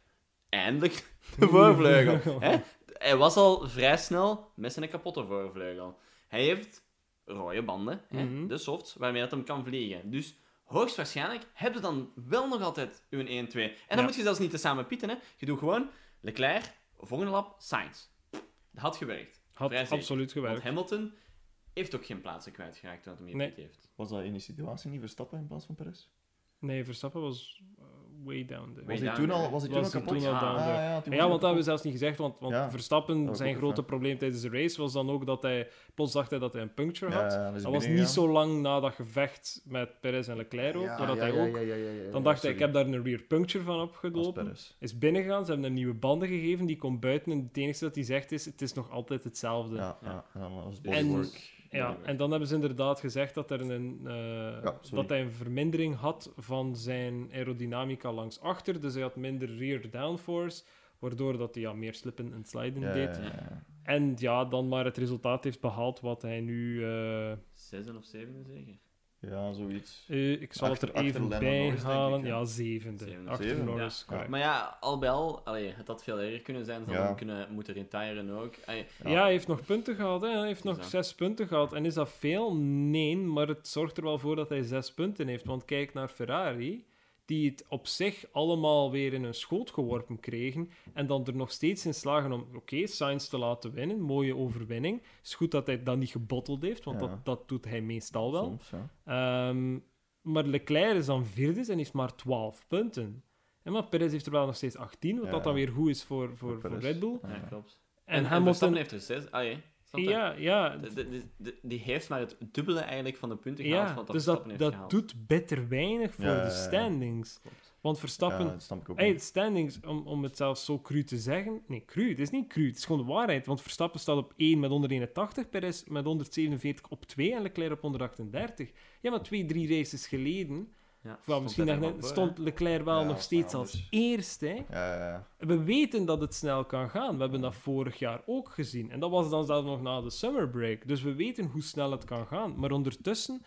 eindelijk de voorvleugel. Hij was al vrij snel met zijn kapotte voorvleugel. Hij heeft rode banden, de softs, waarmee dat hem kan vliegen. Dus hoogstwaarschijnlijk heb je dan wel nog altijd uw 1-2. En dan moet je zelfs niet te samen pieten. Hè. Je doet gewoon Leclerc, volgende lap, Sainz. Dat had gewerkt. Had absoluut gewerkt. Want Hamilton heeft ook geen plaatsen kwijtgeraakt toen hij meer pit heeft. Was dat in die situatie niet Verstappen in plaats van Perez? Nee, Verstappen was... way down there. Was hij toen al kapot? Ja, want dat hebben we zelfs niet gezegd, want Verstappen, zijn grote probleem tijdens de race was dan ook dat hij plots dacht dat hij een puncture had. Dat was niet zo lang na dat gevecht met Perez en Leclerc ook, dan dacht hij, ik heb daar een rear puncture van opgelopen. Is binnengegaan, ze hebben hem nieuwe banden gegeven, die komt buiten en het enige dat hij zegt is, het is nog altijd hetzelfde. Ja, en dan hebben ze inderdaad gezegd dat, dat hij een vermindering had van zijn aerodynamica langs achter. Dus hij had minder rear downforce, waardoor dat hij meer slippen en sliden deed. Ja. En dan maar het resultaat heeft behaald wat hij nu... 6e of 7e zeker? Ja, zoiets. Ik zal het er even bij halen. Ja, 7e. Achter Norris. Ja. Maar al bij al, het had veel eerder kunnen zijn. Ze hadden moeten retiren ook. Hij heeft nog punten gehad. Hij heeft nog 6 punten gehad. En is dat veel? Nee, maar het zorgt er wel voor dat hij 6 punten heeft. Want kijk naar Ferrari, die het op zich allemaal weer in hun schoot geworpen kregen en dan er nog steeds in slagen om Sainz te laten winnen. Mooie overwinning. Het is goed dat hij dat niet gebotteld heeft, want dat doet hij meestal wel. Soms, ja. Maar Leclerc is dan 4e en heeft maar 12 punten. Maar Perez heeft er wel nog steeds 18, wat dat dan weer goed is voor Red Bull. Ja, klopt. En Hamilton heeft er 6. Ja. Die heeft maar het dubbele eigenlijk van de punten gehaald. Ja, van dat dus dat doet bitter weinig voor de standings. Klopt. Want Verstappen... Ja, dat snap ik ook niet. Standings, om het zelfs zo cru te zeggen... Nee, cru. Het is niet cru. Het is gewoon de waarheid. Want Verstappen staat op 1 met 181, Perez met 147 op 2 en Leclerc op 138. Ja, maar 2-3 races geleden... Ja, stond Leclerc wel nog steeds als eerste. We weten dat het snel kan gaan. We hebben dat vorig jaar ook gezien. En dat was dan zelfs nog na de summer break. Dus we weten hoe snel het kan gaan. Maar ondertussen,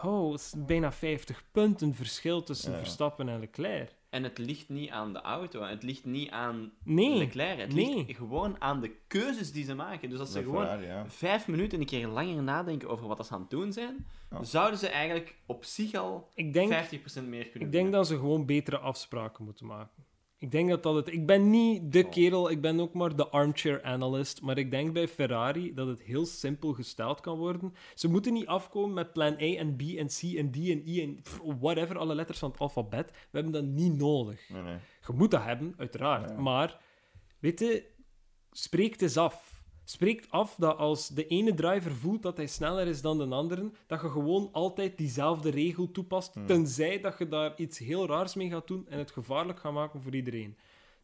het is bijna 50 punten verschil tussen Verstappen en Leclerc. En het ligt niet aan de auto. Het ligt niet aan Leclerc. Het ligt gewoon aan de keuzes die ze maken. Dus als ze gewoon 5 minuten een keer langer nadenken over wat ze aan het doen zijn, zouden ze eigenlijk op zich al 50% meer kunnen doen. Ik denk dat ze gewoon betere afspraken moeten maken. Ik denk dat het... Ik ben niet de kerel, ik ben ook maar de armchair analyst, maar ik denk bij Ferrari dat het heel simpel gesteld kan worden. Ze moeten niet afkomen met plan A en B en C en D en E en whatever, alle letters van het alfabet. We hebben dat niet nodig. Nee. Je moet dat hebben, uiteraard. Nee. Maar, weet je, spreek het eens af. Spreekt af dat als de ene driver voelt dat hij sneller is dan de andere, dat je gewoon altijd diezelfde regel toepast, tenzij dat je daar iets heel raars mee gaat doen en het gevaarlijk gaat maken voor iedereen.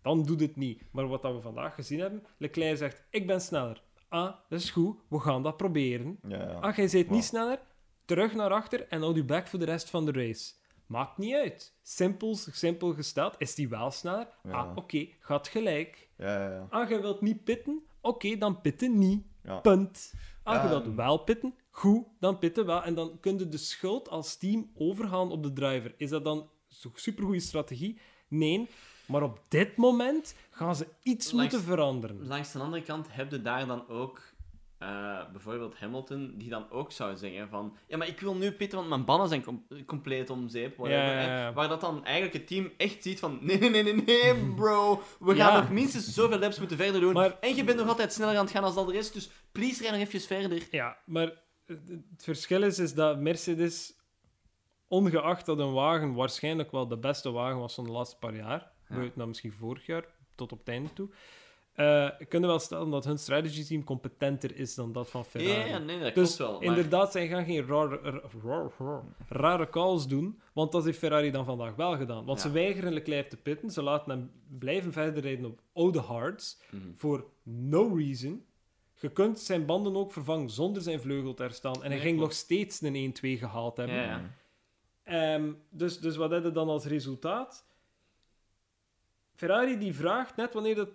Dan doet het niet. Maar wat dat we vandaag gezien hebben, Leclerc zegt, ik ben sneller. Ah, dat is goed, we gaan dat proberen. Ja. Ah, jij bent niet sneller, terug naar achter en houd je bek voor de rest van de race. Maakt niet uit. Simpel gesteld. Is die wel sneller? Ja. Ah, oké, gaat gelijk. Ja. Ah, jij wilt niet pitten? Oké, dan pitten niet. Ja. Punt. Als je dat wel pitten, goed, dan pitten wel. En dan kun je de schuld als team overgaan op de driver. Is dat dan een supergoeie strategie? Nee. Maar op dit moment gaan ze iets moeten veranderen. Langs de andere kant heb je daar dan ook bijvoorbeeld Hamilton, die dan ook zou zeggen van... Ja, maar ik wil nu pitten, want mijn banden zijn compleet om zeep. Ja. Waar dat dan eigenlijk het team echt ziet van... Nee, bro. We gaan nog minstens zoveel laps moeten verder doen. Maar, en je bent nog altijd sneller aan het gaan als dat er is, dus please, rij nog even verder. Ja, maar Het verschil is dat Mercedes, ongeacht dat een wagen waarschijnlijk wel de beste wagen was van de laatste paar jaar, ja, misschien vorig jaar, tot op het einde toe, kunnen wel stellen dat hun strategy team competenter is dan dat van Ferrari. Ja, nee, dat dus klopt wel. Inderdaad, zij gaan geen rare calls doen, want dat heeft Ferrari dan vandaag wel gedaan. Want ze weigeren Leclerc te pitten, ze laten hem blijven verder rijden op oude hards, voor no reason. Je kunt zijn banden ook vervangen zonder zijn vleugel te herstaan. En hij ging nog steeds een 1-2 gehaald hebben. Ja. Dus wat heb je dan als resultaat? Ferrari die vraagt, net wanneer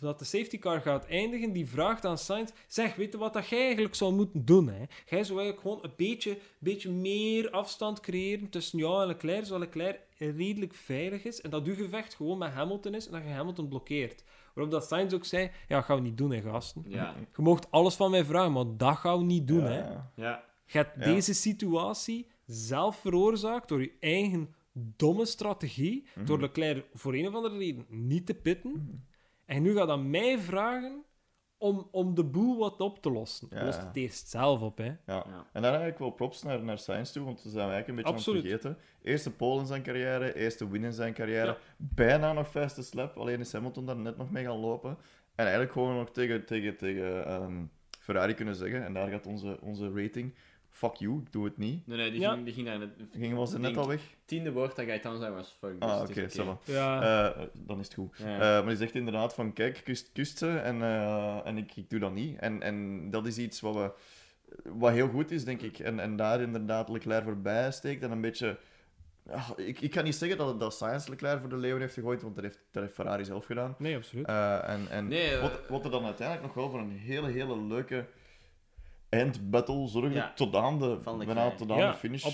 dat de safety car gaat eindigen, die vraagt aan Sainz, zeg, weet je wat dat jij eigenlijk zou moeten doen? Hè? Jij zou eigenlijk gewoon een beetje meer afstand creëren tussen jou en Leclerc, zodat Leclerc redelijk veilig is. En dat uw gevecht gewoon met Hamilton is en dat je Hamilton blokkeert. Waarop dat Sainz ook zei, ja, gaan we niet doen, hè, gasten. Ja. Je mocht alles van mij vragen, maar dat gaan we niet doen, hè. Ja. Je hebt deze situatie zelf veroorzaakt door je eigen domme strategie, door Leclerc voor een of andere reden niet te pitten. En nu gaat aan mij vragen om de boel wat op te lossen. Lost het eerst zelf op, hè. Ja. Ja. En daar eigenlijk wel props naar Sainz toe, want ze zijn eigenlijk een beetje aan het vergeten. Eerste pole in zijn carrière, eerste win in zijn carrière. Ja. Bijna nog fastest lap, alleen is Hamilton daar net nog mee gaan lopen. En eigenlijk gewoon nog tegen Ferrari kunnen zeggen, en daar gaat onze rating... Fuck you, doe het niet. Nee, die ging naar het... Gingen we ze net al weg? 10e woord dat Gaetan zei was fuck. Dus oké, zeg maar. Ja. Dan is het goed. Ja. Maar die zegt inderdaad van, kijk, kust ze en ik doe dat niet. En dat is iets wat heel goed is, denk ik. En daar inderdaad Leclerc voorbij steekt en een beetje... Ik kan niet zeggen dat Sainz Leclerc voor de leeuwen heeft gegooid, want dat heeft Ferrari zelf gedaan. Nee, absoluut. Wat er dan uiteindelijk nog wel voor een hele leuke... Endbattle, zorgen tot aan de finish.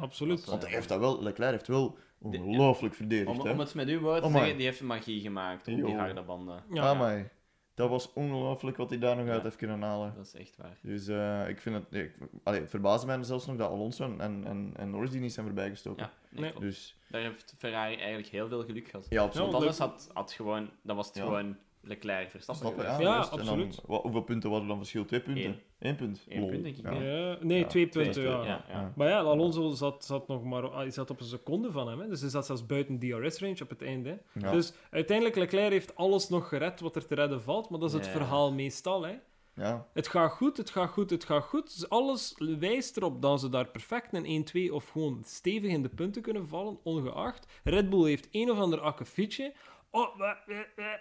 Absoluut. Want hij heeft dat wel, Leclerc heeft wel ongelooflijk verdedigd. Om het met uw woord te zeggen, die heeft magie gemaakt op die harde banden. Ja. Amai. Dat was ongelooflijk wat hij daar nog uit heeft kunnen halen. Dat is echt waar. Dus ik vind het... het verbaasde mij zelfs nog dat Alonso en Norris die niet zijn voorbijgestoken. Ja, nee. Dus... Daar heeft Ferrari eigenlijk heel veel geluk gehad. Ja, absoluut. Want anders had gewoon... Dan was het gewoon... Leclerc Verstappen. Ja, absoluut. En dan, hoeveel punten waren er dan verschil? 2 punten? 1 punt? 1 punt, denk ik. Ja. Nee, 2 punten. Ja. Maar ja, Alonso zat nog maar... Hij zat op een seconde van hem. Hè. Dus hij zat zelfs buiten DRS-range op het einde. Hè. Ja. Dus uiteindelijk, Leclerc heeft alles nog gered wat er te redden valt. Maar dat is het verhaal meestal. Hè. Ja. Het gaat goed. Dus alles wijst erop dat ze daar perfect een 1-2 of gewoon stevig in de punten kunnen vallen, ongeacht. Red Bull heeft een of ander akkefietje. Oh,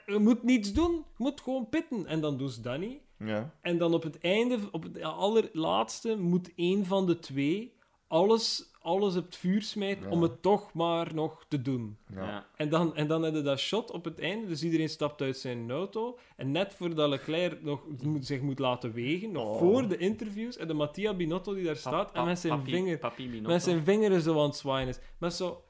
je moet niets doen. Je moet gewoon pitten. En dan doen ze dat niet. Ja. En dan op het einde, op het allerlaatste, moet één van de twee alles op het vuur smijten om het toch maar nog te doen. Ja. En dan heb je dat shot op het einde. Dus iedereen stapt uit zijn auto. En net voordat Leclerc nog zich moet laten wegen, nog voor de interviews, en de Mattia Binotto die daar staat, en met zijn vinger zo aan het zwaaien is. Met zo...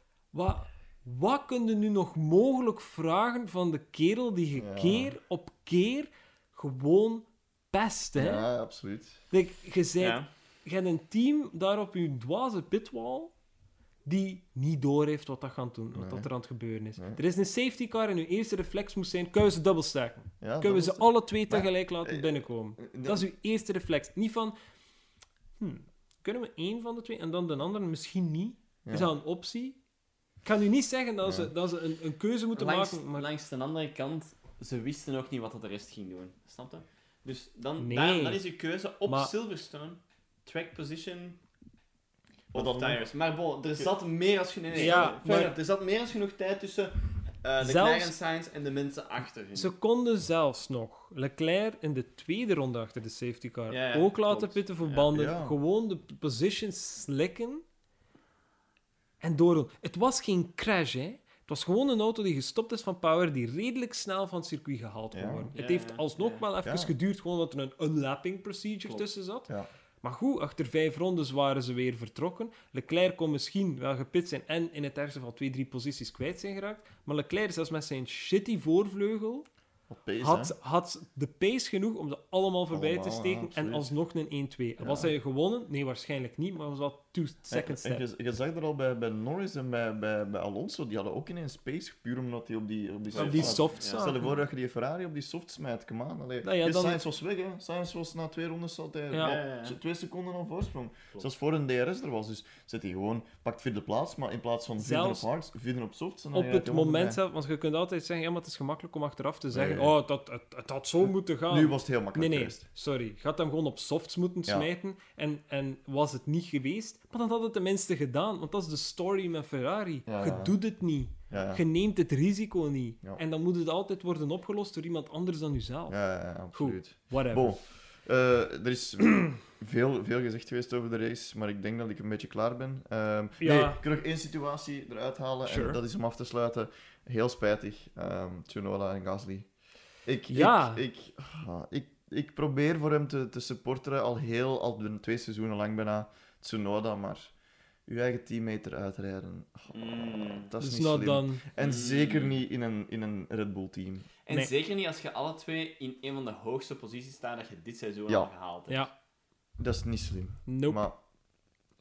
Wat kun je nu nog mogelijk vragen van de kerel die je keer op keer gewoon pest, hè? Ja, absoluut. Like, je hebt een team daar op je dwaze pitwall die niet doorheeft wat dat gaat doen, wat dat er aan het gebeuren is. Nee. Er is een safety car en je eerste reflex moest zijn, kunnen we ze dubbelstacken? Ja, kunnen we ze alle twee tegelijk laten binnenkomen? Dat is je eerste reflex. Niet van, kunnen we één van de twee en dan de andere misschien niet? Ja. Is dat een optie? Ik kan nu niet zeggen dat ze een keuze moeten maken. Maar langs de andere kant, ze wisten ook niet wat de rest ging doen. Snap je? Dus dan, dan is je keuze op Silverstone, track position, of tires. Maar er zat meer dan genoeg tijd. Ja, er zat meer dan genoeg tijd tussen Leclerc en Sainz en de mensen achter hun. Ze konden zelfs nog Leclerc in de tweede ronde achter de safety car ook laten pitten voor banden. Ja. Gewoon de positions slikken. En doordoen. Het was geen crash, hè. Het was gewoon een auto die gestopt is van power, die redelijk snel van het circuit gehaald kon worden. Het heeft alsnog wel even geduurd, gewoon dat er een unlapping procedure tussen zat. Ja. Maar goed, achter 5 rondes waren ze weer vertrokken. Leclerc kon misschien wel gepit zijn en in het ergste van 2-3 posities kwijt zijn geraakt. Maar Leclerc, zelfs met zijn shitty voorvleugel, pace, had de pace genoeg om ze allemaal voorbij te steken en alsnog een 1-2. Was hij gewonnen? Nee, waarschijnlijk niet, maar was wel 2 seconds step. En je zag dat al bij Norris en bij Alonso, die hadden ook ineens space, puur omdat hij op die soft staat. Stel je voor dat je die Ferrari op die soft smijt, come on. Sainz was weg, hè. Sainz was na 2 rondes zat hij 2 seconden al voorsprong. Klopt. Zelfs voor een DRS er was, dus zit hij gewoon, pakt 4e plaats, maar in plaats van 4e op hard, 4e op soft. En dan op het moment zelf, want je kunt altijd zeggen, ja, maar het is gemakkelijk om achteraf te zeggen, oh, het had zo moeten gaan. Nu was het heel makkelijk. Nee, sorry. Je had hem gewoon op softs moeten smijten en was het niet geweest, maar dat had het tenminste gedaan, want dat is de story met Ferrari. Je doet het niet. Ja. Je neemt het risico niet. Ja. En dan moet het altijd worden opgelost door iemand anders dan jezelf. Ja, absoluut. Goed, whatever. Bon. Er is veel gezegd geweest over de race, maar ik denk dat ik een beetje klaar ben. Nee, ik kan nog 1 situatie eruit halen, en dat is om af te sluiten. Heel spijtig, Tsunoda en Gasly. Ik probeer voor hem te supporteren al 2 seizoenen lang bijna. Tsunoda, maar uw eigen teammate uitrijden, dat is niet slim. En zeker niet in een Red Bull team. En zeker niet als je alle 2 in een van de hoogste posities staat dat je dit seizoen al gehaald hebt. Ja. Dat is niet slim. Nope. Maar,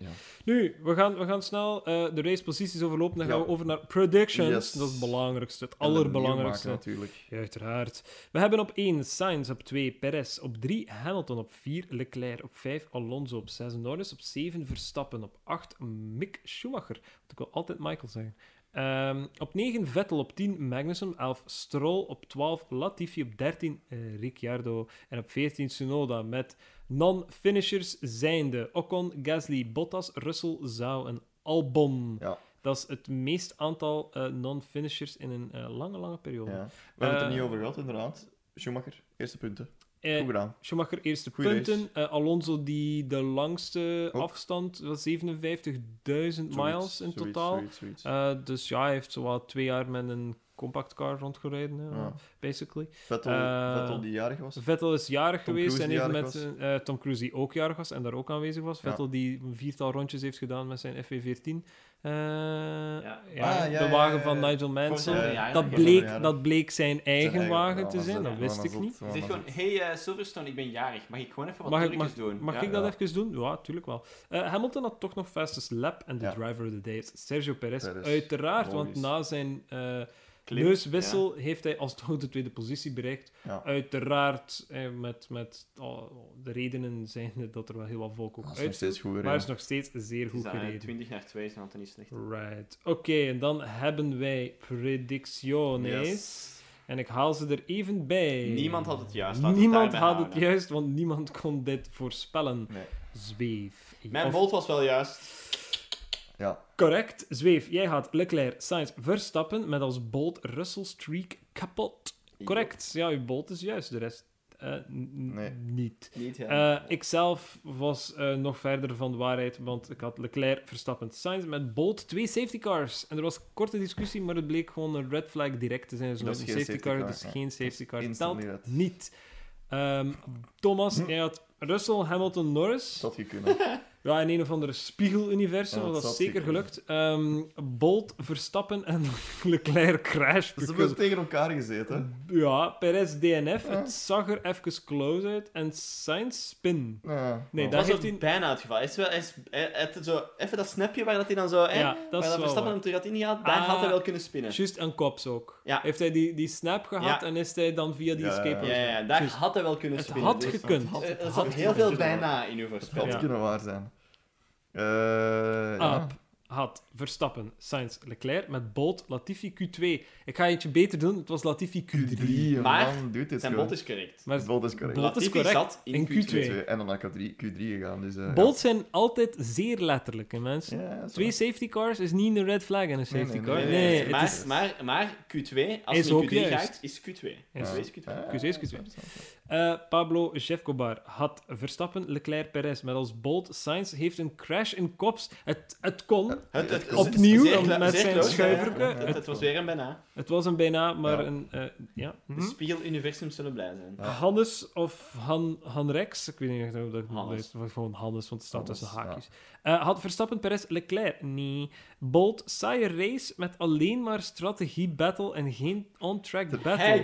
ja. Nu, we gaan snel de raceposities overlopen. Dan gaan we over naar predictions. Yes. Dat is het belangrijkste, het allerbelangrijkste. Maken, natuurlijk. Ja, uiteraard. We hebben op 1 Sainz, op 2 Perez, op 3 Hamilton, op 4 Leclerc, op 5 Alonso, op 6 Norris, op 7 Verstappen, op 8 Mick Schumacher. Want ik wil altijd Michael zeggen. Op 9 Vettel, op 10 Magnussen, 11 Stroll, op 12 Latifi, op 13 Ricciardo en op 14 Tsunoda met non-finishers zijnde Ocon, Gasly, Bottas, Russell, Zhou en Albon. Ja. Dat is het meest aantal non-finishers in een lange periode. Ja. We hebben het er niet over gehad, inderdaad. Schumacher, eerste punten. Goed gedaan. Schumacher, eerste goeie punten. Alonso, die de langste afstand was 57.000 miles in totaal. Zoiets. Dus ja, hij heeft zowel 2 jaar met een compact car rondgereden, basically. Vettel die jarig was. Vettel is jarig Tom geweest Cruise en heeft met Tom Cruise, die ook jarig was en daar ook aanwezig was. Ja. Vettel die een 4-tal rondjes heeft gedaan met zijn FW14. De wagen van Nigel Mansell. Dat bleek zijn eigen wagen te zijn, dat wist ik niet. Hij zegt gewoon, hey Silverstone, ik ben jarig, mag ik gewoon even wat trucjes doen? Mag ik dat even doen? Ja, tuurlijk wel. Hamilton had toch nog fastest lap en de driver of the day is Sergio Perez. Uiteraard, want na zijn neuswissel heeft hij alsnog de 2e positie bereikt. Ja. Uiteraard met de redenen zijn dat er wel heel wat volk ook uitzit. Maar hij is nog steeds zeer goed gereden. 20 naar 2 is nog altijd niet slecht. Right. Oké, en dan hebben wij predicciones. Yes. En ik haal ze er even bij. Niemand had het juist. Niemand had het juist, want niemand kon dit voorspellen. Nee. Zweef. Mijn volt was wel juist. Ja. Correct. Zweef, jij had Leclerc, Sainz, Verstappen met als bold Russell streak kapot. Correct. Ja, uw bold is juist. De rest niet. Ikzelf was nog verder van de waarheid, want ik had Leclerc, Verstappen, Sainz met bold 2 safety cars. En er was een korte discussie, maar het bleek gewoon een red flag direct te zijn. Dus dat is geen safety car. Dus geen safety car. Telt niet. Thomas, jij had Russell, Hamilton, Norris. Dat je kunnen. Ja, in een of andere spiegeluniversum, dat is zeker gelukt. Bolt, Verstappen en Leclerc crash. Ze hebben tegen elkaar gezeten. Ja, Perez DNF, het zag er even close uit. En Sainz spin. Nee, dat was bijna het geval. Hij had zo even dat snapje waar dat hij dan zo... dat waar Verstappen hem terug had ingehaald, daar had hij wel kunnen spinnen. Juist, en Kops ook. Ja. Heeft hij die snap gehad en is hij dan via die escape... Ja, daar had hij wel kunnen spinnen. Het had gekund. Er zat heel veel bijna in uw voorspel. Het had kunnen waar zijn. Had Verstappen, Sainz, Leclerc met Bolt, Latifi Q2. Ik ga eentje beter doen, het was Latifi Q3. Maar zijn Bolt is correct. Latifi zat in Q2. En dan naar Q3 gegaan. Dus, Bolt zijn altijd zeer letterlijke mensen. Ja, 2 safety cars is niet een red flag en een safety car. Nee. Maar Q2, als je Q3 gaat, is Q2. Q2 is Q2. Pablo Jefcobar had Verstappen, Leclerc, Perez met als bold. Sainz heeft een crash in Kops. Het kon. Het opnieuw met zijn schuiverke. Het was weer een bijna. Het was een bijna, maar een... De spiegeluniversum zullen blij zijn. Hannes of Hanrex? Ik weet niet echt of dat Hannes. Gewoon Hannes, want het staat tussen haakjes. Had Verstappen, Perez, Leclerc? Nee. Bold, saaie race met alleen maar strategie battle en geen on-track battle.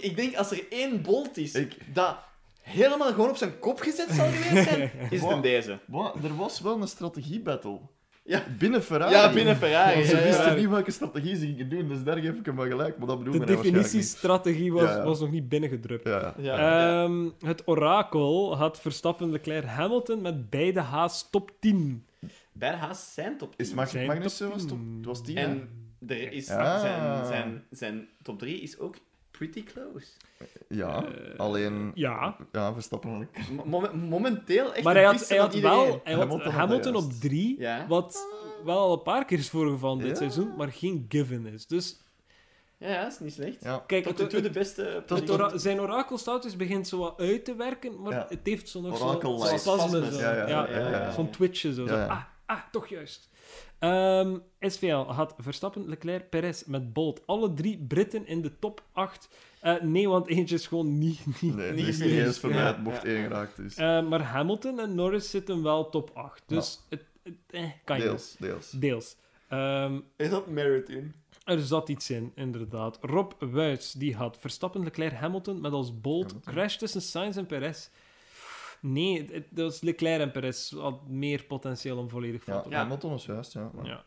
Ik denk als er één bolt is, dat helemaal gewoon op zijn kop gezet zou geweest zijn, is het in deze. Wow, er was wel een strategiebattle. Ja. Binnen Ferrari. Ja, binnen Ferrari. Want ze wisten niet welke strategie ze gingen doen, dus daar geef ik hem wel gelijk. Maar dat de definitiestrategie was nog niet binnengedrukt. Ja. Ja. Het orakel had Verstappen, Leclerc, Hamilton met beide Haas top 10. Beide Haas zijn top 10. Magnussen was top 10. Was 10 en er is zijn top 3 is ook pretty close. Ja, alleen... Ja, Verstappen. Momenteel echt... Maar hij had wel Hamilton op 3, wat wel al een paar keer is voorgevallen dit seizoen, maar geen given is. Dus... Ja, dat is niet slecht. Ja. Kijk, de beste... Zijn orakelstatus begint zo wat uit te werken, maar het heeft zo nog zo'n spasme. Zo'n twitchen. Zo. Toch juist. SVL had Verstappen, Leclerc, Perez met Bolt. Alle drie Britten in de top 8. Nee, want eentje is gewoon niet. Nee, die is niet eens voor mij. Het mocht één geraakt. Dus. Maar Hamilton en Norris zitten wel top 8. Dus kan je. Deels. Is dat merit in? Er zat iets in, inderdaad. Rob Wuijs, die had Verstappen, Leclerc, Hamilton met als Bolt. Hamilton. Crash tussen Sainz en Perez. Nee, dat was Leclerc en Perez had meer potentieel om volledig fout te maken. Ja, Hamilton was juist, ja.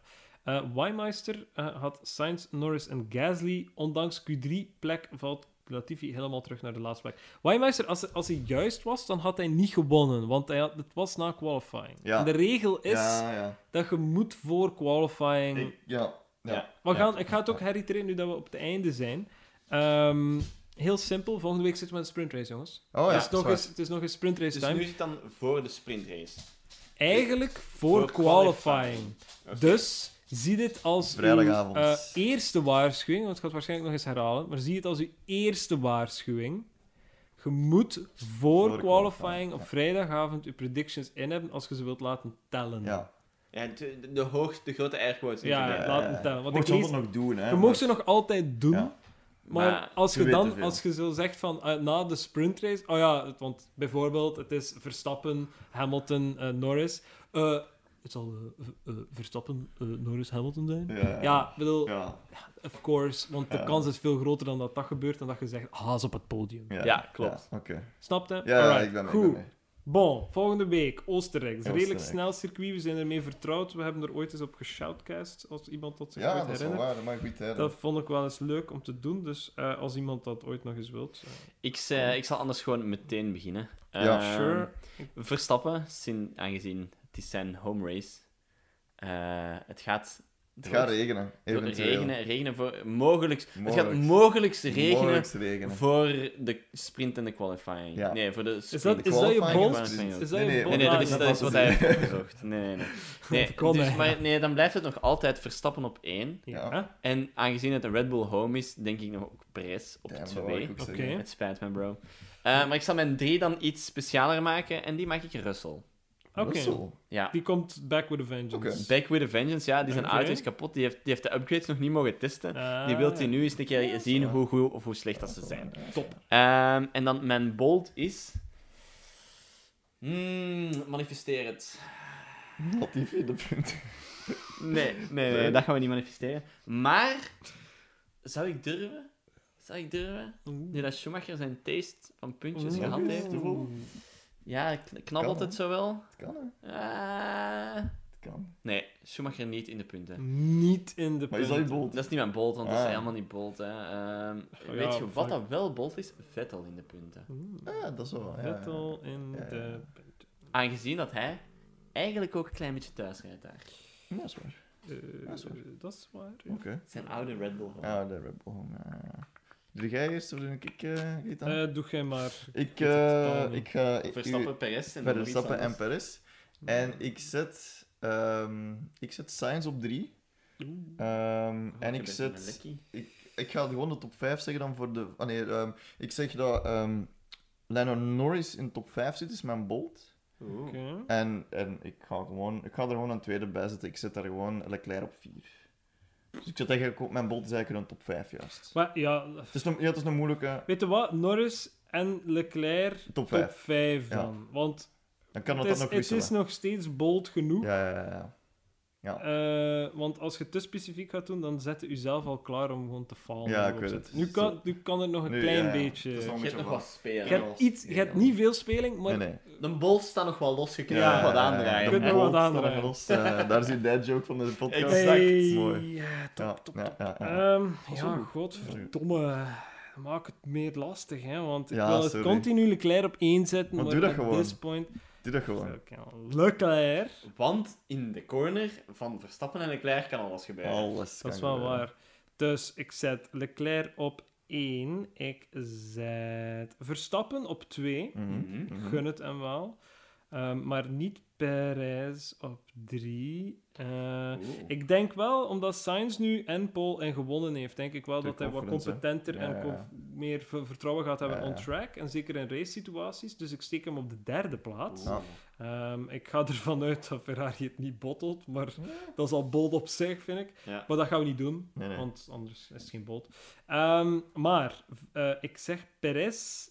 Weimeister had Sainz, Norris en Gasly. Ondanks Q3-plek valt Latifi helemaal terug naar de laatste plek. Weimeister, als hij juist was, dan had hij niet gewonnen. Want het was na qualifying. Ja. En de regel is dat je moet voor qualifying... Ik ga het ook heritereren nu dat we op het einde zijn. Heel simpel, volgende week zitten we met een sprintrace, jongens. Oh ja, het is nog eens sprintrace time. Dus nu zit dan voor de sprintrace. Eigenlijk voor qualifying. Okay. Dus zie dit als uw eerste waarschuwing, want ik ga het waarschijnlijk nog eens herhalen, maar zie het als uw eerste waarschuwing. Je moet voor qualifying op vrijdagavond je predictions in hebben als je ze wilt laten tellen. Ja. Ja, de grote airquotes. Ja, laat me tellen. Want je nog doen, hè? Je mag ze nog altijd doen. Ja. Maar als je zo zegt van na de sprintrace... Oh ja, want bijvoorbeeld het is Verstappen, Hamilton, Norris. Het zal Verstappen, Norris, Hamilton zijn. Of course. Want de kans is veel groter dan dat gebeurt. En dat je zegt, Haas op het podium. Ja, klopt. Ja, okay. Snap je? Ja, alright. Ik ben mee. Bon, volgende week, Oostenrijk. Het is redelijk snel circuit, we zijn ermee vertrouwd. We hebben er ooit eens op geshoutcast, als iemand dat zich ooit herinnert. Ja, dat is wel waar, dat mag ik niet herinneren. Dat vond ik wel eens leuk om te doen, dus als iemand dat ooit nog eens wilt. Ik zal anders gewoon meteen beginnen. Sure. Verstappen, aangezien het is zijn home race. Het gaat regenen, eventueel. Regenen voor... Het gaat mogelijk regenen voor de sprint en de qualifying. Ja. Nee, voor de sprint. Is dat je bolt? Nee, dat is wat hij heeft gezocht. Dan blijft het nog altijd Verstappen op 1. Ja. En aangezien het een Red Bull home is, denk ik nog ook Perez op 2. Okay. Het spijt me, bro. Maar ik zal mijn 3 dan iets specialer maken en die maak ik Russell. Okay. Ja. Die komt back with a vengeance. Okay. Back with a vengeance, ja. Die zijn auto is kapot. Die heeft de upgrades nog niet mogen testen. Die wil hij nu eens een keer zien hoe goed of hoe slecht dat ze zijn. Top. En dan mijn bold is... manifesteer het. Latifi in de punten. Nee, dat gaan we niet manifesteren. Maar... Zou ik durven? Nu dat Schumacher zijn taste van puntjes gehad heeft... Ja, knabbelt het zo wel? Het kan, hè? Het kan. Nee, Schumacher niet in de punten. Maar is dat je bolt? Dat is niet mijn bolt, want dat is helemaal niet bolt. Weet je wat dat wel bolt is? Vettel in de punten. Ja, dat is wel. Vettel in de punten. Aangezien dat hij eigenlijk ook een klein beetje thuis rijdt daar. Ja, dat is waar. Ja. Okay. Zijn oude Red Bull home. Doe jij eerst of doe ik het dan? Doe jij maar. Ik ga... Verstappen, Perez en Verstappen en Perez. En ik zet... Sainz op 3. En ik zet... Ik ga gewoon de top 5 zeggen dan voor de... ik zeg dat Lando Norris in top 5 zit, is mijn bold. Okay. En ik ga er gewoon een tweede bij zetten. Ik zet daar gewoon Leclerc op 4. Dus ik zat eigenlijk, mijn bot is eigenlijk een top 5 juist. Maar, het is een moeilijke... Weet je wat? Norris en Leclerc top 5 dan. Want dan kan het nog wisselen. Het is nog steeds bold genoeg. Ja. Ja. Want als je te specifiek gaat doen, dan zet je jezelf al klaar om gewoon te falen. Ja, ik weet het. Nu kan het nog een klein beetje. Je hebt nog wat spelen. Je hebt niet veel speling, maar... Nee. De bol staat nog wel los, je kunt nog wat aandraaien. Je kunt nog wat aandraaien. Los, daar is je dad joke van de podcast. Exact. Mooi. Top. Godverdomme... Maak het meer lastig, hè? Want ik wil het continu Leclerc op één zetten, maar doe dat gewoon. This point... Doe dat gewoon. Leclerc. Want in de corner van Verstappen en Leclerc kan alles gebeuren. Dat is wel waar. Dus ik zet Leclerc op 1. Ik zet Verstappen op 2. Mm-hmm. Gun het hem wel. Maar niet Perez op 3. Ik denk wel, omdat Sainz nu en pole en gewonnen heeft, denk ik wel dat hij wat competenter en meer vertrouwen gaat hebben on track. En zeker in race situaties. Dus ik steek hem op de 3e plaats. Ja. Ik ga ervan uit dat Ferrari het niet bottelt, maar dat is al bold op zich, vind ik. Ja. Maar dat gaan we niet doen, want anders is het geen bold. Maar ik zeg Perez,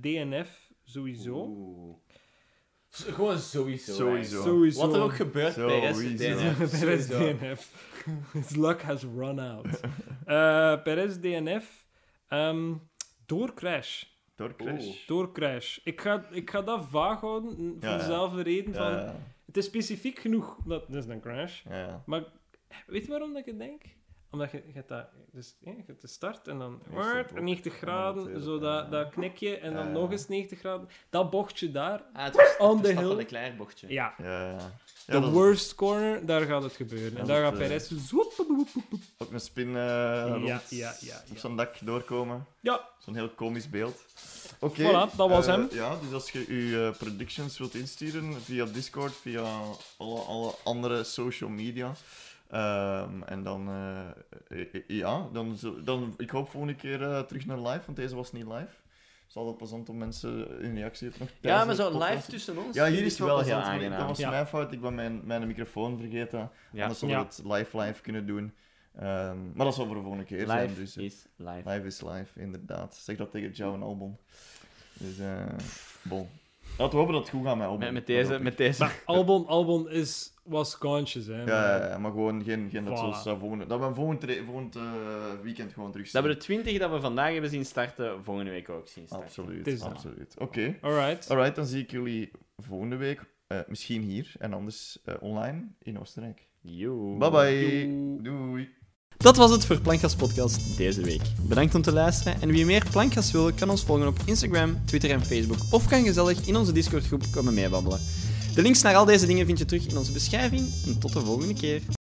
DNF sowieso. Gewoon sowieso. Wat er ook gebeurt bij Perez DNF. His luck has run out. Perez DNF door crash. Ik ga dat vaag houden voor dezelfde reden. Van, het is specifiek genoeg dat is een crash. Ja. Maar weet je waarom dat ik het denk? Omdat je de start en dan 90 graden, zo dat knikje en dan nog eens 90 graden. Dat bochtje daar, on the hill. Dat klein bochtje. Ja, de worst corner, daar gaat het gebeuren. En daar gaat Perez op een spin op zo'n dak doorkomen. Ja. Zo'n heel komisch beeld. Oké, voilà, dat was hem. Ja, dus als je je predictions wilt insturen via Discord, via alle andere social media... En dan ik hoop volgende keer terug naar live, want deze was niet live. Het is altijd plezant om mensen in reactie nog te maar zo live tussen ons. Ja, hier is het wel heel aangenaam. Dat was mijn fout, ik ben mijn microfoon vergeten. Ja. Anders zouden we het live kunnen doen. Maar dat zal voor de volgende keer live zijn. Dus, is live. Live is live, inderdaad. Zeg dat tegen Zhou en Albon. Dus, bon. Laten we hopen dat het goed gaat met Albon. Met deze. Maar Albon was conscious, hè. Ja, maar gewoon geen dat zoals dat we volgend weekend gewoon terug zien. Dat we de 20 dat we vandaag hebben zien starten, volgende week ook zien starten. Absoluut. Oké. Alright, dan zie ik jullie volgende week. Misschien hier en anders online in Oostenrijk. Yo. Bye bye. Yo. Doei. Dat was het voor Plankgas Podcast deze week. Bedankt om te luisteren en wie meer Plankgas wil, kan ons volgen op Instagram, Twitter en Facebook of kan gezellig in onze Discord groep komen meebabbelen. De links naar al deze dingen vind je terug in onze beschrijving en tot de volgende keer.